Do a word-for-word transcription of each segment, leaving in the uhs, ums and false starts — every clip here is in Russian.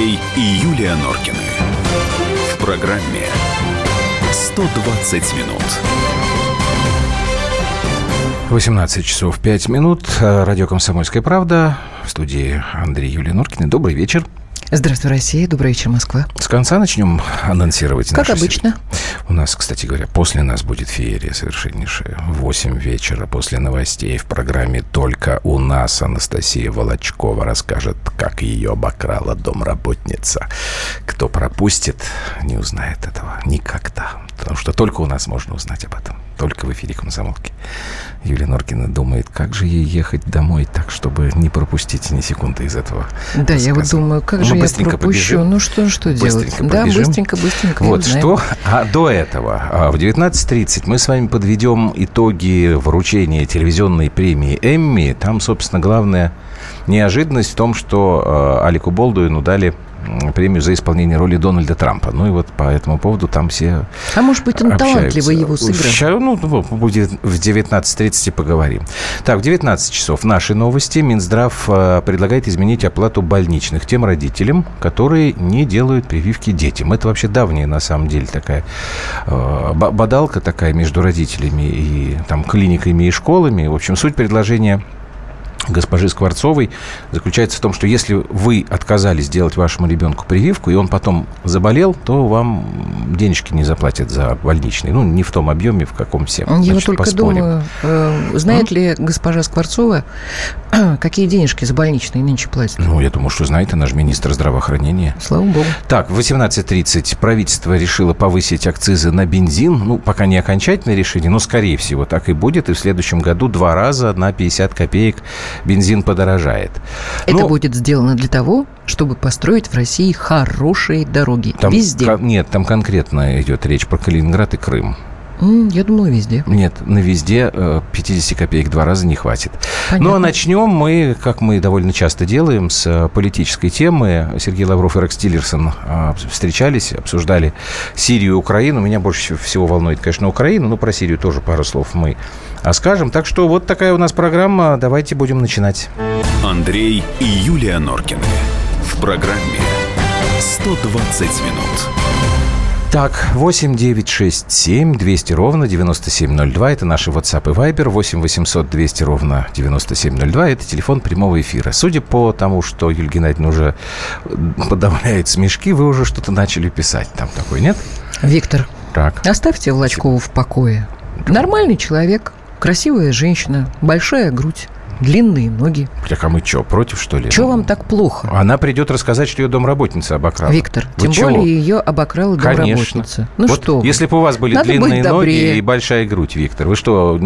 Андрей и Юлия Норкины. В программе «сто двадцать минут». восемнадцать часов пять минут. Радио «Комсомольская правда». В студии Андрей и Юлия Норкины. Добрый вечер. Здравствуй, Россия. Добрый вечер, Москва. С конца начнем анонсировать. Как обычно. Серию. У нас, кстати говоря, после нас будет феерия совершеннейшая. В восемь вечера после новостей в программе «Только у нас» Анастасия Волочкова расскажет, как ее обокрала домработница. Кто пропустит, не узнает этого никогда. Потому что только у нас можно узнать об этом. Только в эфире «Комсомолки». Юлия Норкина думает, как же ей ехать домой так, чтобы не пропустить ни секунды из этого Да, рассказа. Я вот думаю, как же Мы я пропущу? Побежим. Ну что, что делать? Побежим. Да, быстренько, быстренько. Вот что. А до этого в девятнадцать тридцать мы с вами подведем итоги вручения телевизионной премии «Эмми». Там, собственно, главная неожиданность в том, что Алику Болдуину дали премию за исполнение роли Дональда Трампа. Ну и вот по этому поводу там все А может быть, он общаются. Талантливо его сыграл? Ну, будет в девятнадцать тридцать поговорим. Так, в девятнадцать часов наши новости. Минздрав предлагает изменить оплату больничных тем родителям, которые не делают прививки детям. Это вообще давняя, на самом деле, такая бодалка такая между родителями и там клиниками и школами. В общем, суть предложения госпожи Скворцовой заключается в том, что если вы отказались делать вашему ребенку прививку, и он потом заболел, то вам денежки не заплатят за больничный. Ну, не в том объеме, в каком все. Я Значит, только поспорим. думаю, знает ну? ли госпожа Скворцова, какие денежки за больничный нынче платят? Ну, я думаю, что знает. Она же министр здравоохранения. Слава богу. Так, в восемнадцать тридцать правительство решило повысить акцизы на бензин. Ну, пока не окончательное решение, но, скорее всего, так и будет. И в следующем году два раза на пятьдесят копеек бензин подорожает. Это Но... будет сделано для того, чтобы построить в России хорошие дороги. Там везде. Ко- нет, там конкретно идет речь про Калининград и Крым. Я думала, везде. Нет, на везде пятьдесят копеек два раза не хватит. Понятно. Ну, а начнем мы, как мы довольно часто делаем, с политической темы. Сергей Лавров и Рекс Тиллерсон встречались, обсуждали Сирию и Украину. Меня больше всего волнует, конечно, Украина, но про Сирию тоже пару слов мы скажем. Так что вот такая у нас программа. Давайте будем начинать. Андрей и Юлия Норкины. В программе «сто двадцать минут». Так, восемь девятьсот шестьдесят семь двести ровно девяносто семь ноль два. Это наши WhatsApp и Viber. восемь восемьсот двести ровно девяносто семь ноль два. Это телефон прямого эфира. Судя по тому, что Юлия Геннадьевна уже подавляет смешки, вы уже что-то начали писать. Там такой, нет? Виктор, так. Оставьте Волочкову в покое. Нормальный человек, красивая женщина, большая грудь. Длинные ноги. Так, а мы что, против, что ли? Что вам так плохо? Она придет рассказать, что ее домработница обокрала. Виктор, Вы тем чего? более ее обокрала домработница. Конечно. Ну вот что если бы у вас были Надо длинные ноги и большая грудь, Виктор, вы что,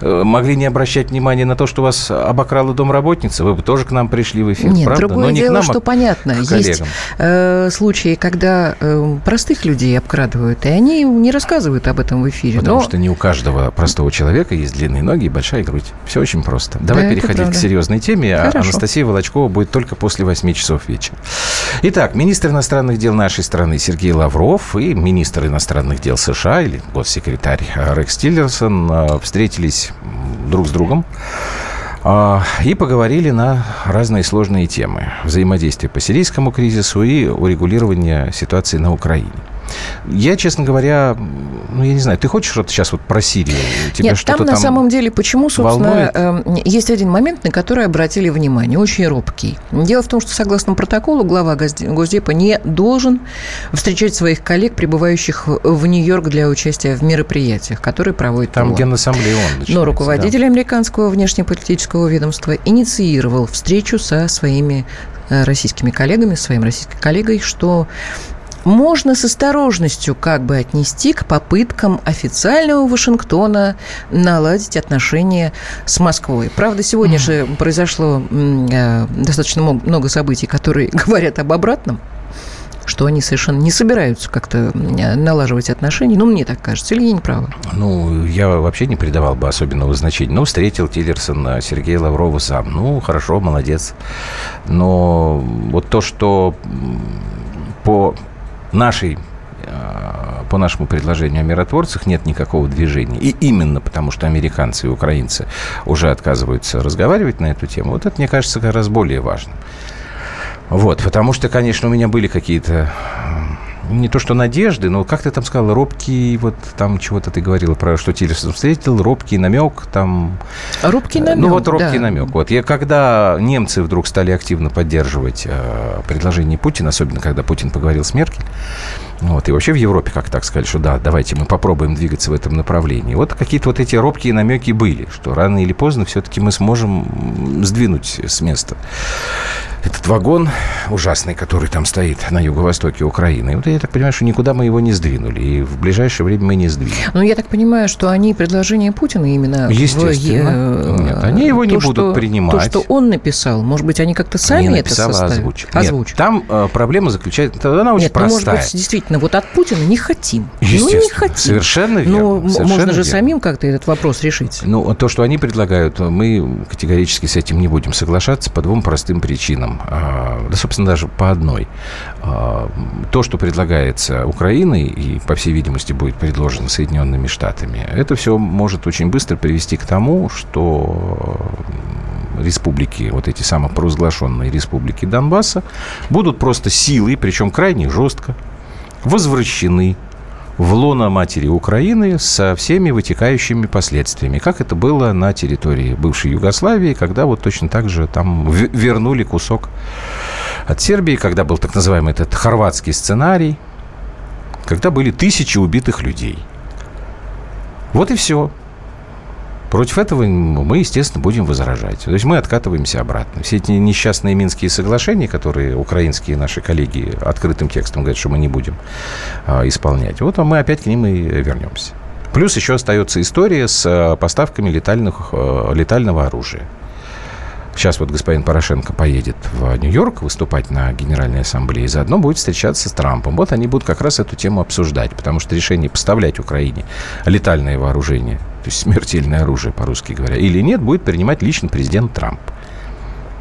могли не обращать внимания на то, что вас обокрала домработница? Вы бы тоже к нам пришли в эфир, Нет, правда? Другое Но не дело, к нам, что а понятно. Есть э, случаи, когда э, простых людей обкрадывают, и они не рассказывают об этом в эфире. Потому Но... что не у каждого простого человека есть длинные ноги и большая грудь. Все очень просто. Давай да. переходить к серьезной теме. Хорошо. А Анастасия Волочкова будет только после восьми часов вечера. Итак, министр иностранных дел нашей страны Сергей Лавров и министр иностранных дел США, или госсекретарь Рекс Тиллерсон, встретились друг с другом и поговорили на разные сложные темы. Взаимодействие по сирийскому кризису и урегулирование ситуации на Украине. Я, честно говоря, ну, я не знаю, ты хочешь вот сейчас вот про Сирию? Тебя Нет, что-то там на там самом деле, почему, собственно, волнует? Есть один момент, на который обратили внимание, очень робкий. Дело в том, что, согласно протоколу, глава Госдепа не должен встречать своих коллег, прибывающих в Нью-Йорк для участия в мероприятиях, которые проводит Там ООН. Генассамблея ООН. Но руководитель да. американского внешнеполитического ведомства инициировал встречу со своими российскими коллегами, своим российским коллегой, что... можно с осторожностью как бы отнести к попыткам официального Вашингтона наладить отношения с Москвой. Правда, сегодня же произошло достаточно много событий, которые говорят об обратном, что они совершенно не собираются как-то налаживать отношения. Ну, мне так кажется. Или я не права? Ну, я вообще не придавал бы особенного значения. Ну, встретил Тиллерсон Сергея Лаврова сам. Ну, хорошо, молодец. Но вот то, что по... Нашей, по нашему предложению о миротворцах нет никакого движения. И именно потому, что американцы и украинцы уже отказываются разговаривать на эту тему. Вот это, мне кажется, гораздо более важно. Вот, потому что, конечно, у меня были какие-то, не то что надежды, но как ты там сказала, робкий, вот там чего-то ты говорила про, что Тиллерсон встретил, робкий намек там. Робкий намек, Ну вот робкий да. намек. Вот. И когда немцы вдруг стали активно поддерживать э, предложение Путина, особенно когда Путин поговорил с Меркель, вот, и вообще в Европе как так сказали, что да, давайте мы попробуем двигаться в этом направлении. Вот какие-то вот эти робкие намеки были, что рано или поздно все-таки мы сможем сдвинуть с места этот вагон ужасный, который там стоит на юго-востоке Украины. И вот я так понимаю, что никуда мы его не сдвинули. И в ближайшее время мы не сдвинем. Ну, я так понимаю, что они предложение Путина именно... Естественно. В... Нет, они его то, не будут что, принимать. То, что он написал, может быть, они как-то сами не это составили? Озвучили. Озвучили. Нет, там э, проблема заключается... Она очень Нет, простая. Ну, может быть, действительно, вот от Путина не хотим. Естественно. Ну, не хотим. Совершенно верно. Но Совершенно можно верно. же самим как-то этот вопрос решить. Ну, то, что они предлагают, мы категорически с этим не будем соглашаться по двум простым причинам. Да, собственно, даже по одной. То, что предлагается Украиной и, по всей видимости, будет предложено Соединенными Штатами, это все может очень быстро привести к тому, что республики, вот эти самопровозглашенные республики Донбасса, будут просто силой, причем крайне жестко, возвращены в лоно матери Украины со всеми вытекающими последствиями, как это было на территории бывшей Югославии, когда вот точно так же там вернули кусок от Сербии, когда был так называемый этот хорватский сценарий, когда были тысячи убитых людей. Вот и все. Против этого мы, естественно, будем возражать. То есть мы откатываемся обратно. Все эти несчастные минские соглашения, которые украинские наши коллеги открытым текстом говорят, что мы не будем а, исполнять, вот а мы опять к ним и вернемся. Плюс еще остается история с поставками летальных, летального оружия. Сейчас вот господин Порошенко поедет в Нью-Йорк выступать на Генеральной Ассамблее, заодно будет встречаться с Трампом. Вот они будут как раз эту тему обсуждать, потому что решение поставлять Украине летальное вооружение, то есть смертельное оружие, по-русски говоря, или нет, будет принимать лично президент Трамп.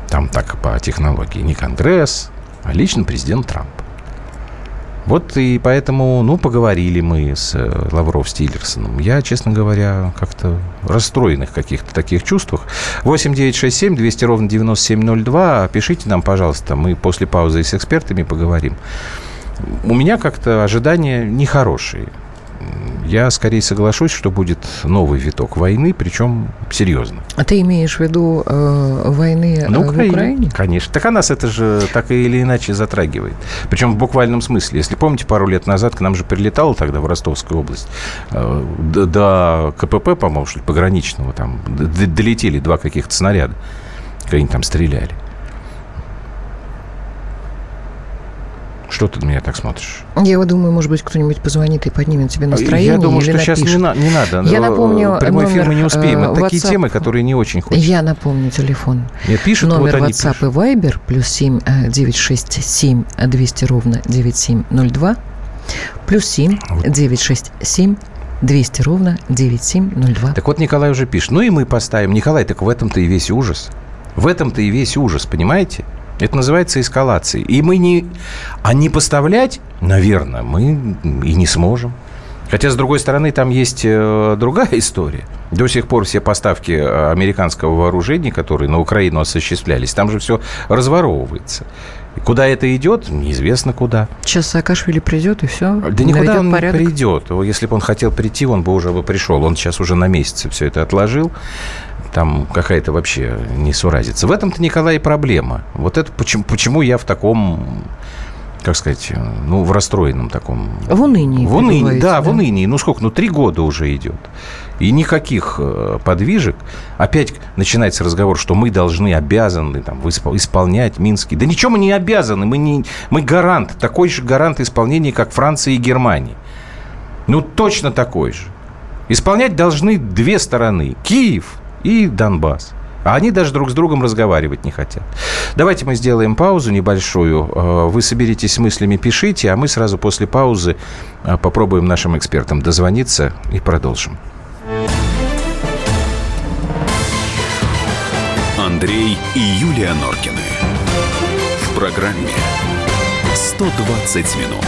Там так по технологии не Конгресс, а лично президент Трамп. Вот и поэтому, ну, поговорили мы с Лавров, с Тиллерсоном. Я, честно говоря, как-то расстроенных каких-то таких чувствах. восемь девять шесть семь двести ровно девяносто семь ноль два. Пишите нам, пожалуйста, мы после паузы с экспертами поговорим. У меня как-то ожидания нехорошие. Я скорее соглашусь, что будет новый виток войны, причем серьезно. А ты имеешь в виду э, войны на Украине? в Украине? Конечно. Так а нас это же так или иначе затрагивает. Причем в буквальном смысле. Если помните, пару лет назад к нам же прилетало тогда в Ростовскую область э, до, до КПП, по-моему, что ли, пограничного, там до, долетели два каких-то снаряда, какие-нибудь там стреляли. Что ты на меня так смотришь? Я вот думаю, может быть, кто-нибудь позвонит и поднимет тебе настроение. Я думаю, или что напишет. Сейчас не, на, не надо. Я напомню, прямой эфир мы не успеем. Это WhatsApp, такие темы, которые не очень хочется. Я напомню телефон. Я пишут, номер вот WhatsApp пишут. И Viber плюс семь девятьсот шестьдесят семь двести ровно девяносто семь ноль два плюс семь девятьсот шестьдесят семь двести ровно девяносто семь ноль два. Так вот Николай уже пишет. Ну и мы поставим. Николай, так в этом-то и весь ужас. В этом-то и весь ужас, понимаете? Это называется эскалацией. И мы не... А не поставлять, наверное, мы и не сможем. Хотя, с другой стороны, там есть другая история. До сих пор все поставки американского вооружения, которые на Украину осуществлялись, там же все разворовывается. Куда это идет, неизвестно куда. Сейчас Саакашвили придет, и все. Да никуда он порядок. не придет. Если бы он хотел прийти, он бы уже бы пришел. Он сейчас уже на месяцы все это отложил. Там какая-то вообще несуразица. В этом-то, Николай, и проблема. Вот это почему, почему я в таком... Как сказать, ну, в расстроенном таком... В унынии. В унынии, да, да, в унынии. Ну, сколько? Ну, три года уже идет. И никаких подвижек. Опять начинается разговор, что мы должны, обязаны там, исполнять Минские. Да ничего мы не обязаны. Мы, не, мы гарант. Такой же гарант исполнения, как Франция и Германия. Ну, точно такой же. Исполнять должны две стороны. Киев и Донбасс. А они даже друг с другом разговаривать не хотят. Давайте мы сделаем паузу небольшую. Вы соберитесь с мыслями, пишите, а мы сразу после паузы попробуем нашим экспертам дозвониться и продолжим. Андрей и Юлия Норкины. В программе «сто двадцать минут».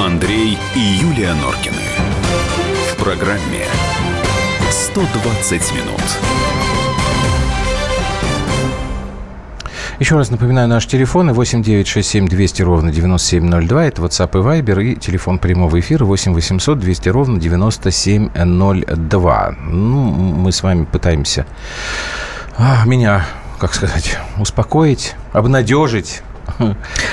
Андрей и Юлия Норкины. В программе «сто двадцать минут». Еще раз напоминаю, наши телефоны восемь девять шесть семь двести ровно девяносто семь ноль два, это WhatsApp и Viber, и телефон прямого эфира восемь восемьсот двести ровно девяносто семь ноль два. Ну, мы с вами пытаемся а, меня, как сказать, успокоить, обнадежить.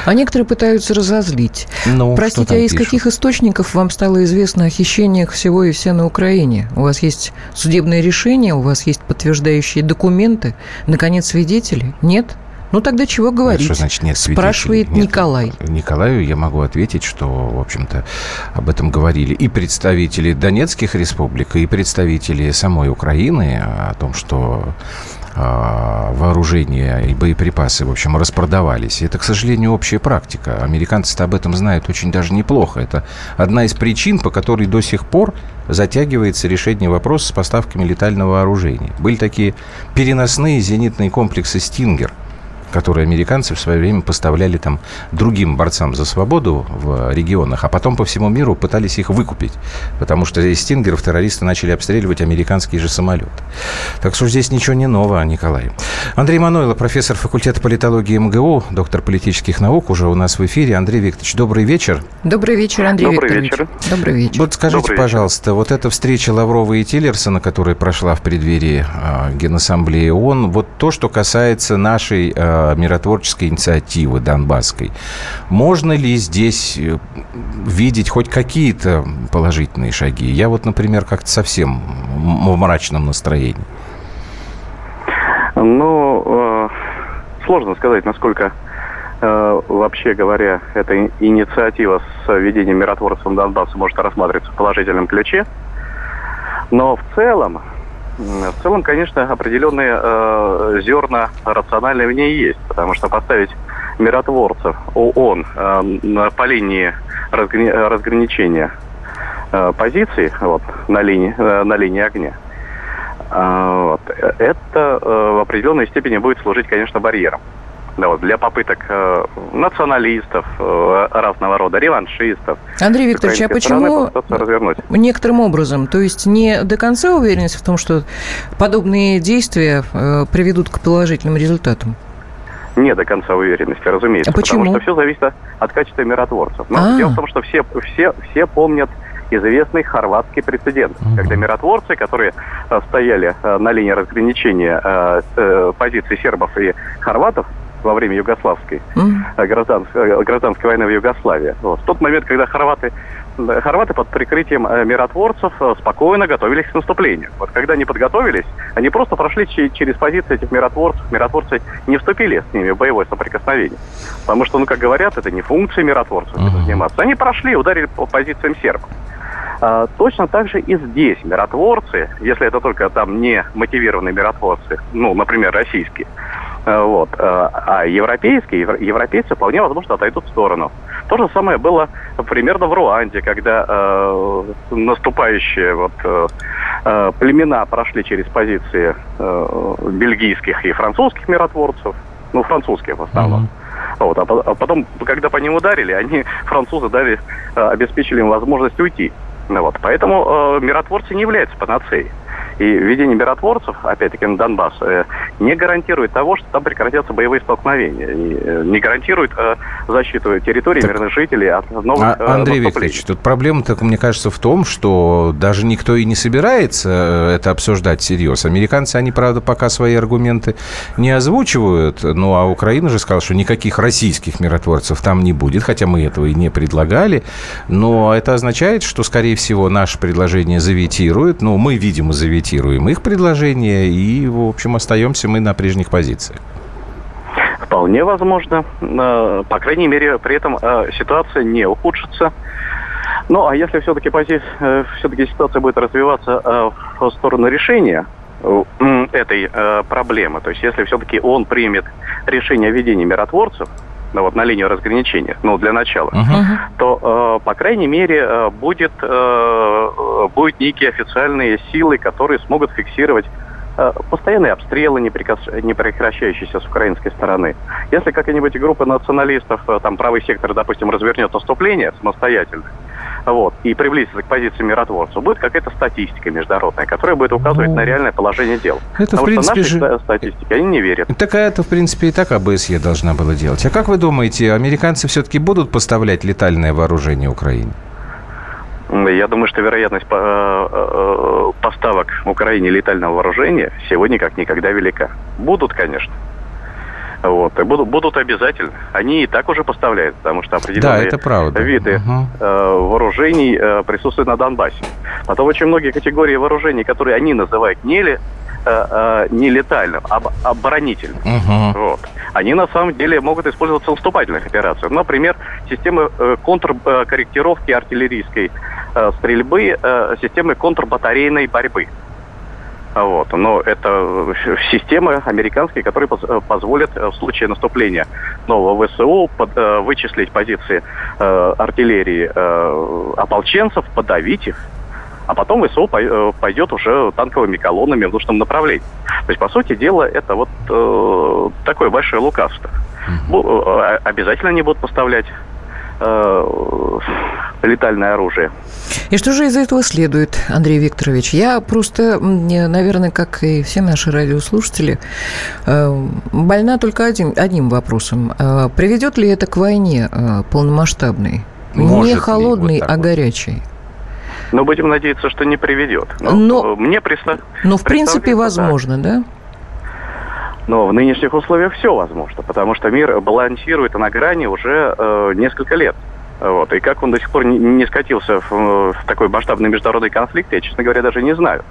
А некоторые пытаются разозлить. Ну, простите, а из пишут? Каких источников вам стало известно о хищениях всего и вся на Украине? У вас есть судебные решения, у вас есть подтверждающие документы, наконец, свидетели? Нет? Ну, тогда чего говорить? Что значит нет свидетелей? Спрашивает нет. Николай. Николаю я могу ответить, что, в общем-то, об этом говорили и представители Донецких республик, и представители самой Украины, о том, что э, вооружение и боеприпасы, в общем, распродавались. И это, к сожалению, общая практика. Американцы-то об этом знают очень даже неплохо. Это одна из причин, по которой до сих пор затягивается решение вопроса с поставками летального вооружения. Были такие переносные зенитные комплексы «Стингер», которые американцы в свое время поставляли там другим борцам за свободу в регионах, а потом по всему миру пытались их выкупить, потому что из «Стингеров» террористы начали обстреливать американские же самолеты. Так что здесь ничего не нового, Николай. Андрей Манойло, профессор факультета политологии МГУ, доктор политических наук, уже у нас в эфире. Андрей Викторович, добрый вечер. Добрый вечер, Андрей добрый Викторович. Вечер. Добрый вечер. Вот скажите, добрый пожалуйста, вечер. Вот эта встреча Лаврова и Тиллерсона, которая прошла в преддверии э, Генассамблеи ООН, вот то, что касается нашей э, миротворческой инициативы донбасской. Можно ли здесь видеть хоть какие-то положительные шаги? Я вот, например, как-то совсем в мрачном настроении. Ну, сложно сказать, насколько, вообще говоря, эта инициатива с введением миротворцев Донбасса может рассматриваться в положительном ключе. Но в целом, В целом, конечно, определенные э, зерна рациональные в ней есть, потому что поставить миротворцев ООН э, по линии разграни- разграничения э, позиций вот, на, линии, э, на линии огня, э, вот, это э, в определенной степени будет служить, конечно, барьером. Да, вот, для попыток э, националистов, э, разного рода, реваншистов. Андрей Викторович, а почему некоторым образом, то есть не до конца уверенность в том, что подобные действия э, приведут к положительным результатам? Не до конца уверенности, разумеется. А почему? Потому что все зависит от качества миротворцев. Но дело в том, что все, все, все помнят известный хорватский прецедент, mm-hmm. когда миротворцы, которые э, стояли э, на линии разграничения э, э, позиций сербов и хорватов во время югославской mm. гражданской, гражданской войны в Югославии. Вот. В тот момент, когда хорваты, хорваты под прикрытием миротворцев спокойно готовились к наступлению. Вот когда они подготовились, они просто прошли через позиции этих миротворцев. Миротворцы не вступили с ними в боевое соприкосновение. Потому что, ну, как говорят, это не функция миротворцев mm-hmm. заниматься. Они прошли, ударили по позициям сербов. А, точно так же и здесь миротворцы, если это только там не мотивированные миротворцы, ну, например, российские, вот. А европейские, европейцы вполне возможно отойдут в сторону. То же самое было примерно в Руанде, когда э, наступающие вот, э, племена прошли через позиции э, бельгийских и французских миротворцев, ну, французских в основном. Mm-hmm. Вот, а потом, когда по ним ударили, они, французы, дали, обеспечили им возможность уйти. Вот, поэтому э, миротворцы не являются панацеей. И введение миротворцев, опять-таки, на Донбасс э, не гарантирует того, что там прекратятся боевые столкновения. И, э, не гарантирует э, защиту территории так, мирных жителей от новых а, э, Андрей Викторович, тут проблема, так, мне кажется, в том, что даже никто и не собирается это обсуждать всерьез. Американцы, они, правда, пока свои аргументы не озвучивают. Ну, а Украина же сказала, что никаких российских миротворцев там не будет, хотя мы этого и не предлагали. Но это означает, что, скорее всего, наше предложение заветирует. Ну, мы, видимо, заветируем. Их предложения и, в общем, остаемся мы на прежних позициях. Вполне возможно. По крайней мере, при этом ситуация не ухудшится. Ну, а если все-таки пози... все-таки ситуация будет развиваться в сторону решения этой проблемы, то есть если все-таки он примет решение о введении миротворцев, ну, вот, на линию разграничения, ну, для начала, uh-huh. то, по крайней мере, будет, будут некие официальные силы, которые смогут фиксировать постоянные обстрелы, не прекращающиеся с украинской стороны. Если какая-нибудь группа националистов, там, правый сектор, допустим, развернет наступление самостоятельно, вот, и приблизится к позиции миротворцев, будет какая-то статистика международная, которая будет указывать ну, на реальное положение дел. Это, потому в принципе, что наши же... статистики, они не верят. Так это, в принципе, и так ОБСЕ должна была делать. А как вы думаете, американцы все-таки будут поставлять летальное вооружение Украине? Я думаю, что вероятность поставок Украине летального вооружения сегодня как никогда велика. Будут, конечно. Вот. Будут, будут обязательно. Они и так уже поставляют, потому что определенные да, виды угу. вооружений присутствуют на Донбассе. Потом очень многие категории вооружений, которые они называют не, ли, не летальным, а оборонительным. Угу. Вот. Они на самом деле могут использоваться в наступательных операциях. Например, системы контркорректировки артиллерийской стрельбы, системы контрбатарейной борьбы. Вот. Но это системы американские, которые позволят в случае наступления нового ВСУ под, э, вычислить позиции э, артиллерии э, ополченцев, подавить их, а потом ВСУ пойдет уже танковыми колоннами в нужном направлении. То есть, по сути дела, это вот э, такое большое лукавство. Mm-hmm. Обязательно они будут поставлять э, летальное оружие. И что же из этого следует, Андрей Викторович? Я просто, наверное, как и все наши радиослушатели, больна только один, одним вопросом. Приведет ли это к войне полномасштабной? Может не холодной, вот а горячей? Ну, будем надеяться, что не приведет. Но, но, мне приста... но в принципе, возможно, да? Но в нынешних условиях все возможно, потому что мир балансирует на грани уже э, несколько лет. Вот. И как он до сих пор не, не скатился в, в такой масштабный международный конфликт, я, честно говоря, даже не знаю.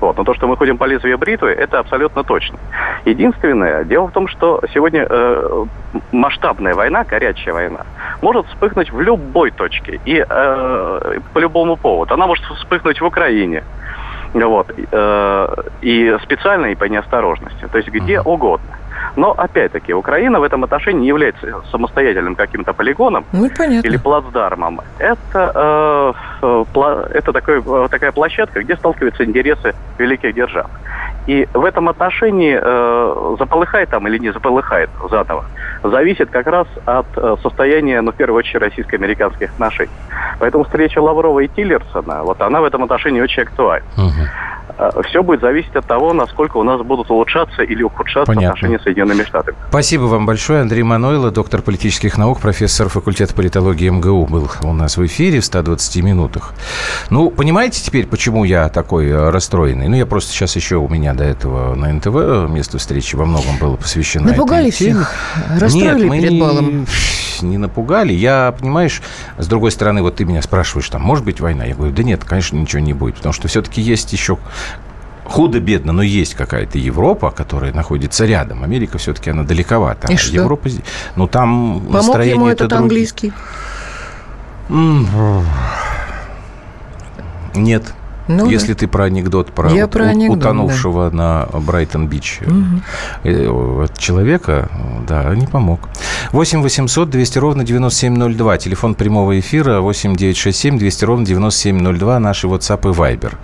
Вот. Но то, что мы ходим по лезвию бритвы, это абсолютно точно. Единственное, дело в том, что сегодня э, масштабная война, горячая война, может вспыхнуть в любой точке и э, по любому поводу. Она может вспыхнуть в Украине. Вот. Э, и специально, и по неосторожности. То есть где угодно. Но, опять-таки, Украина в этом отношении не является самостоятельным каким-то полигоном ну, или плацдармом. Это, э, пла- это такой, такая площадка, где сталкиваются интересы великих держав. И в этом отношении э, заполыхает там или не заполыхает заново, зависит как раз от э, состояния, ну, в первую очередь, российско-американских отношений. Поэтому встреча Лаврова и Тиллерсона, вот она в этом отношении очень актуальна. Угу. Все будет зависеть от того, насколько у нас будут улучшаться или ухудшаться Понятно. отношения с Соединенными Штатами. Спасибо вам большое. Андрей Манойло, доктор политических наук, профессор факультета политологии МГУ, был у нас в эфире в ста двадцати минутах. Ну, понимаете теперь, почему я такой расстроенный? Ну, я просто сейчас еще у меня до этого на эн тэ вэ место встречи во многом было посвящено. Напугали всех? Расстроили Нет, мы перед балом? Не напугали. Я, понимаешь, с другой стороны, вот ты меня спрашиваешь, там, может быть война? Я говорю, да нет, конечно, ничего не будет, потому что все-таки есть еще... Худо-бедно, но есть какая-то Европа, которая находится рядом. Америка все-таки, она далековато. И что? Европа... Ну, там Помог настроение... Помог ему этот друг... английский? Нет. Ну, Если да. ты про анекдот про, вот, про анекдот, утонувшего да. на Брайтон-Бич угу. человека, да, не помог. восемь восемьсот двести ровно девяносто семь ноль два. Телефон прямого эфира восемь девятьсот шестьдесят семь двести ровно девяносто семь ноль два. Наши WhatsApp и Viber.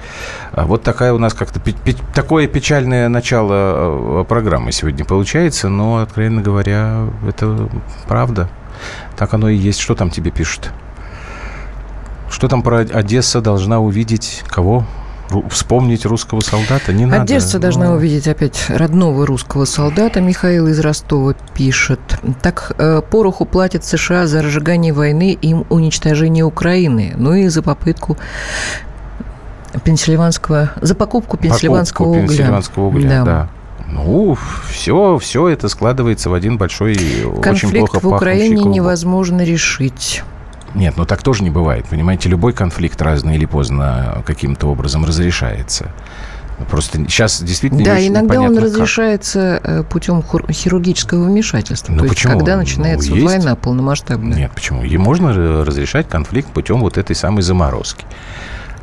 Вот такая у нас как-то пи- пи- такое печальное начало программы сегодня получается, но, откровенно говоря, это правда. Так оно и есть. Что там тебе пишут? Что там про Одесса должна увидеть кого? Вспомнить русского солдата не надо. Одесса должна ну... увидеть опять родного русского солдата. Михаил из Ростова пишет. Так пороху платят США за разжигание войны и уничтожение Украины. Ну и за попытку пенсильванского... За покупку пенсильванского покупку угля. Пенсильванского угля, да. да. Ну, все, все это складывается в один большой, Конфликт очень плохо пахнущий клубок. В Украине невозможно решить. Нет, ну так тоже не бывает, понимаете, любой конфликт рано или поздно каким-то образом разрешается. Просто сейчас действительно да, не очень непонятно. Да, иногда он разрешается как. путем хирургического вмешательства. Ну, то почему? Есть, когда начинается ну, есть... война полномасштабная. Нет, почему? И можно разрешать конфликт путем вот этой самой заморозки,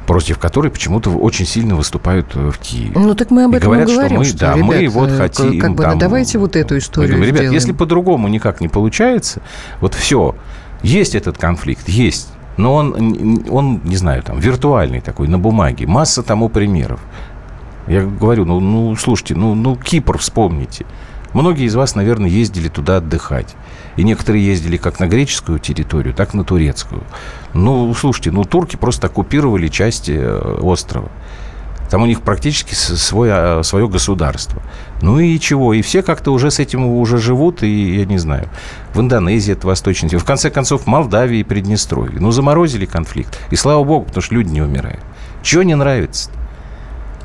против которой почему-то очень сильно выступают в Киеве. Ну, так мы об этом и говорят, и говорим, что мы, что, да, ребят, мы вот хотим... Как бы, там, ну, давайте вот эту историю говорим, ребят, если по-другому никак не получается, вот все, есть этот конфликт, есть, но он, он, не знаю, там, виртуальный такой, на бумаге, масса тому примеров. Я говорю, ну, ну слушайте, ну, ну, Кипр вспомните. Многие из вас, наверное, ездили туда отдыхать. И некоторые ездили как на греческую территорию, так и на турецкую. Ну, слушайте, ну, турки просто оккупировали части острова. Там у них практически свое, свое государство. Ну и чего? И все как-то уже с этим уже живут, и я не знаю. В Индонезии, это Восточная Тимор. В конце концов, в Молдавии и Приднестровье. Ну, заморозили конфликт. И слава богу, потому что люди не умирают. Чего не нравится-то?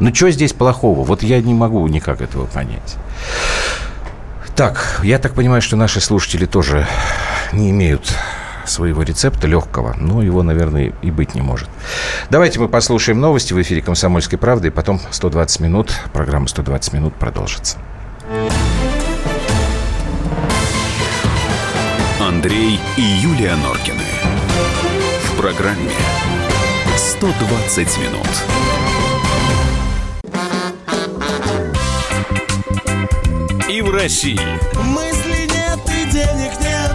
Ну, что здесь плохого? Вот я не могу никак этого понять. Так, я так понимаю, что наши слушатели тоже не имеют своего рецепта легкого. Но его, наверное, и быть не может. Давайте мы послушаем новости в эфире «Комсомольской правды». И потом сто двадцать минут, программа «сто двадцать минут» продолжится. Андрей и Юлия Норкины. В программе «сто двадцать минут». И в России. Мысли нет и денег нет.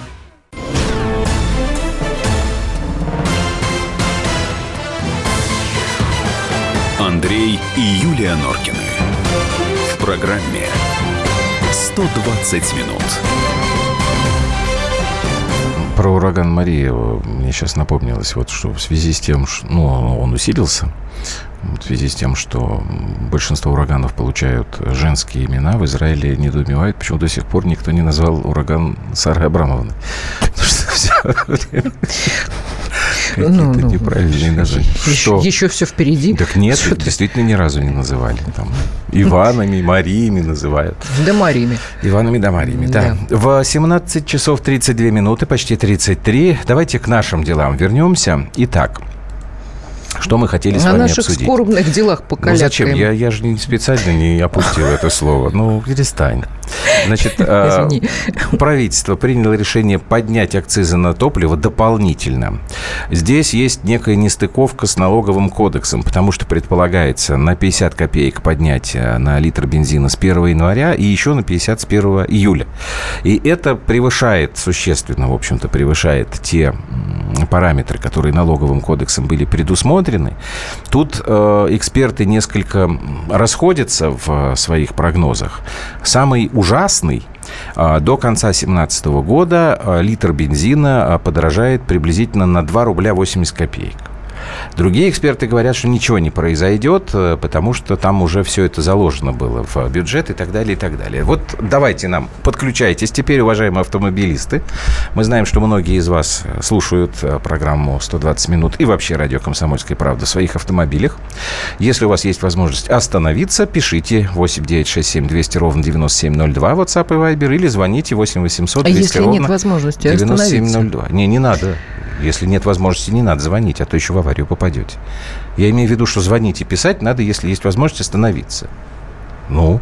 Андрей и Юлия Норкины. В программе «сто двадцать минут». Про ураган Мария мне сейчас напомнилось, вот, что в связи с тем, что ну, он усилился, в связи с тем, что большинство ураганов получают женские имена, в Израиле недоумевают, почему до сих пор никто не назвал ураган Сары Абрамовны. Потому что все время какие-то неправильные названия. Еще все впереди. Так нет, действительно ни разу не называли. Иванами, Мариями называют. Да Мариями. Иванами да Мариями, да. В семнадцать часов тридцать две минуты, почти тридцать три. Давайте к нашим делам вернемся. Итак. Что мы хотели с вами обсудить? О наших скорбных делах по колядкам. Ну, зачем? Я, я же не специально не опустил это слово. Ну, перестань. Значит, правительство приняло решение поднять акцизы на топливо дополнительно. Здесь есть некая нестыковка с налоговым кодексом, потому что предполагается на пятьдесят копеек поднять на литр бензина с первого января и еще на пятьдесят с первого июля. И это превышает, существенно, в общем-то, превышает те параметры, которые налоговым кодексом были предусмотрены. Тут э, эксперты несколько расходятся в своих прогнозах. Самый ужасный: до конца две тысячи семнадцатого года литр бензина подорожает приблизительно на два рубля восемьдесят копеек. Другие эксперты говорят, что ничего не произойдет, потому что там уже все это заложено было в бюджет и так далее, и так далее. Вот давайте нам, подключайтесь теперь, уважаемые автомобилисты. Мы знаем, что многие из вас слушают программу «сто двадцать минут» и вообще радио «Комсомольская правда» в своих автомобилях. Если у вас есть возможность остановиться, пишите восемь девять шесть семь двести ровно девяносто семь ноль два, WhatsApp и Viber, или звоните восемь восемьсот двести ровно девяносто семь ноль два. Не, не надо. Если нет возможности, не надо звонить, а то еще в аварию попадете. Я имею в виду, что звонить и писать надо, если есть возможность остановиться. Ну,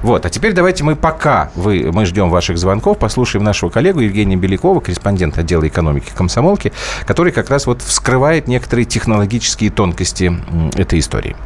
вот. А теперь давайте мы пока вы, мы ждем ваших звонков, послушаем нашего коллегу Евгения Белякова, корреспондента отдела экономики «Комсомолки», который как раз вот вскрывает некоторые технологические тонкости этой истории.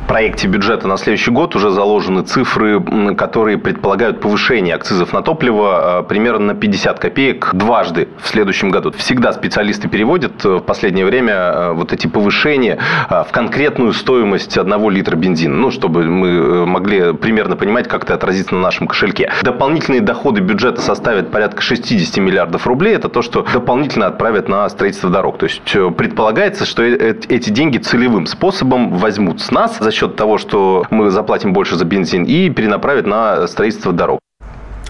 В проекте бюджета на следующий год уже заложены цифры, которые предполагают повышение акцизов на топливо примерно на пятьдесят копеек дважды в следующем году. Всегда специалисты переводят в последнее время вот эти повышения в конкретную стоимость одного литра бензина, ну, чтобы мы могли примерно понимать, как это отразится на нашем кошельке. Дополнительные доходы бюджета составят порядка шестьдесят миллиардов рублей. Это то, что дополнительно отправят на строительство дорог. То есть предполагается, что эти деньги целевым способом возьмут с нас за счет счет того, что мы заплатим больше за бензин, и перенаправят на строительство дорог.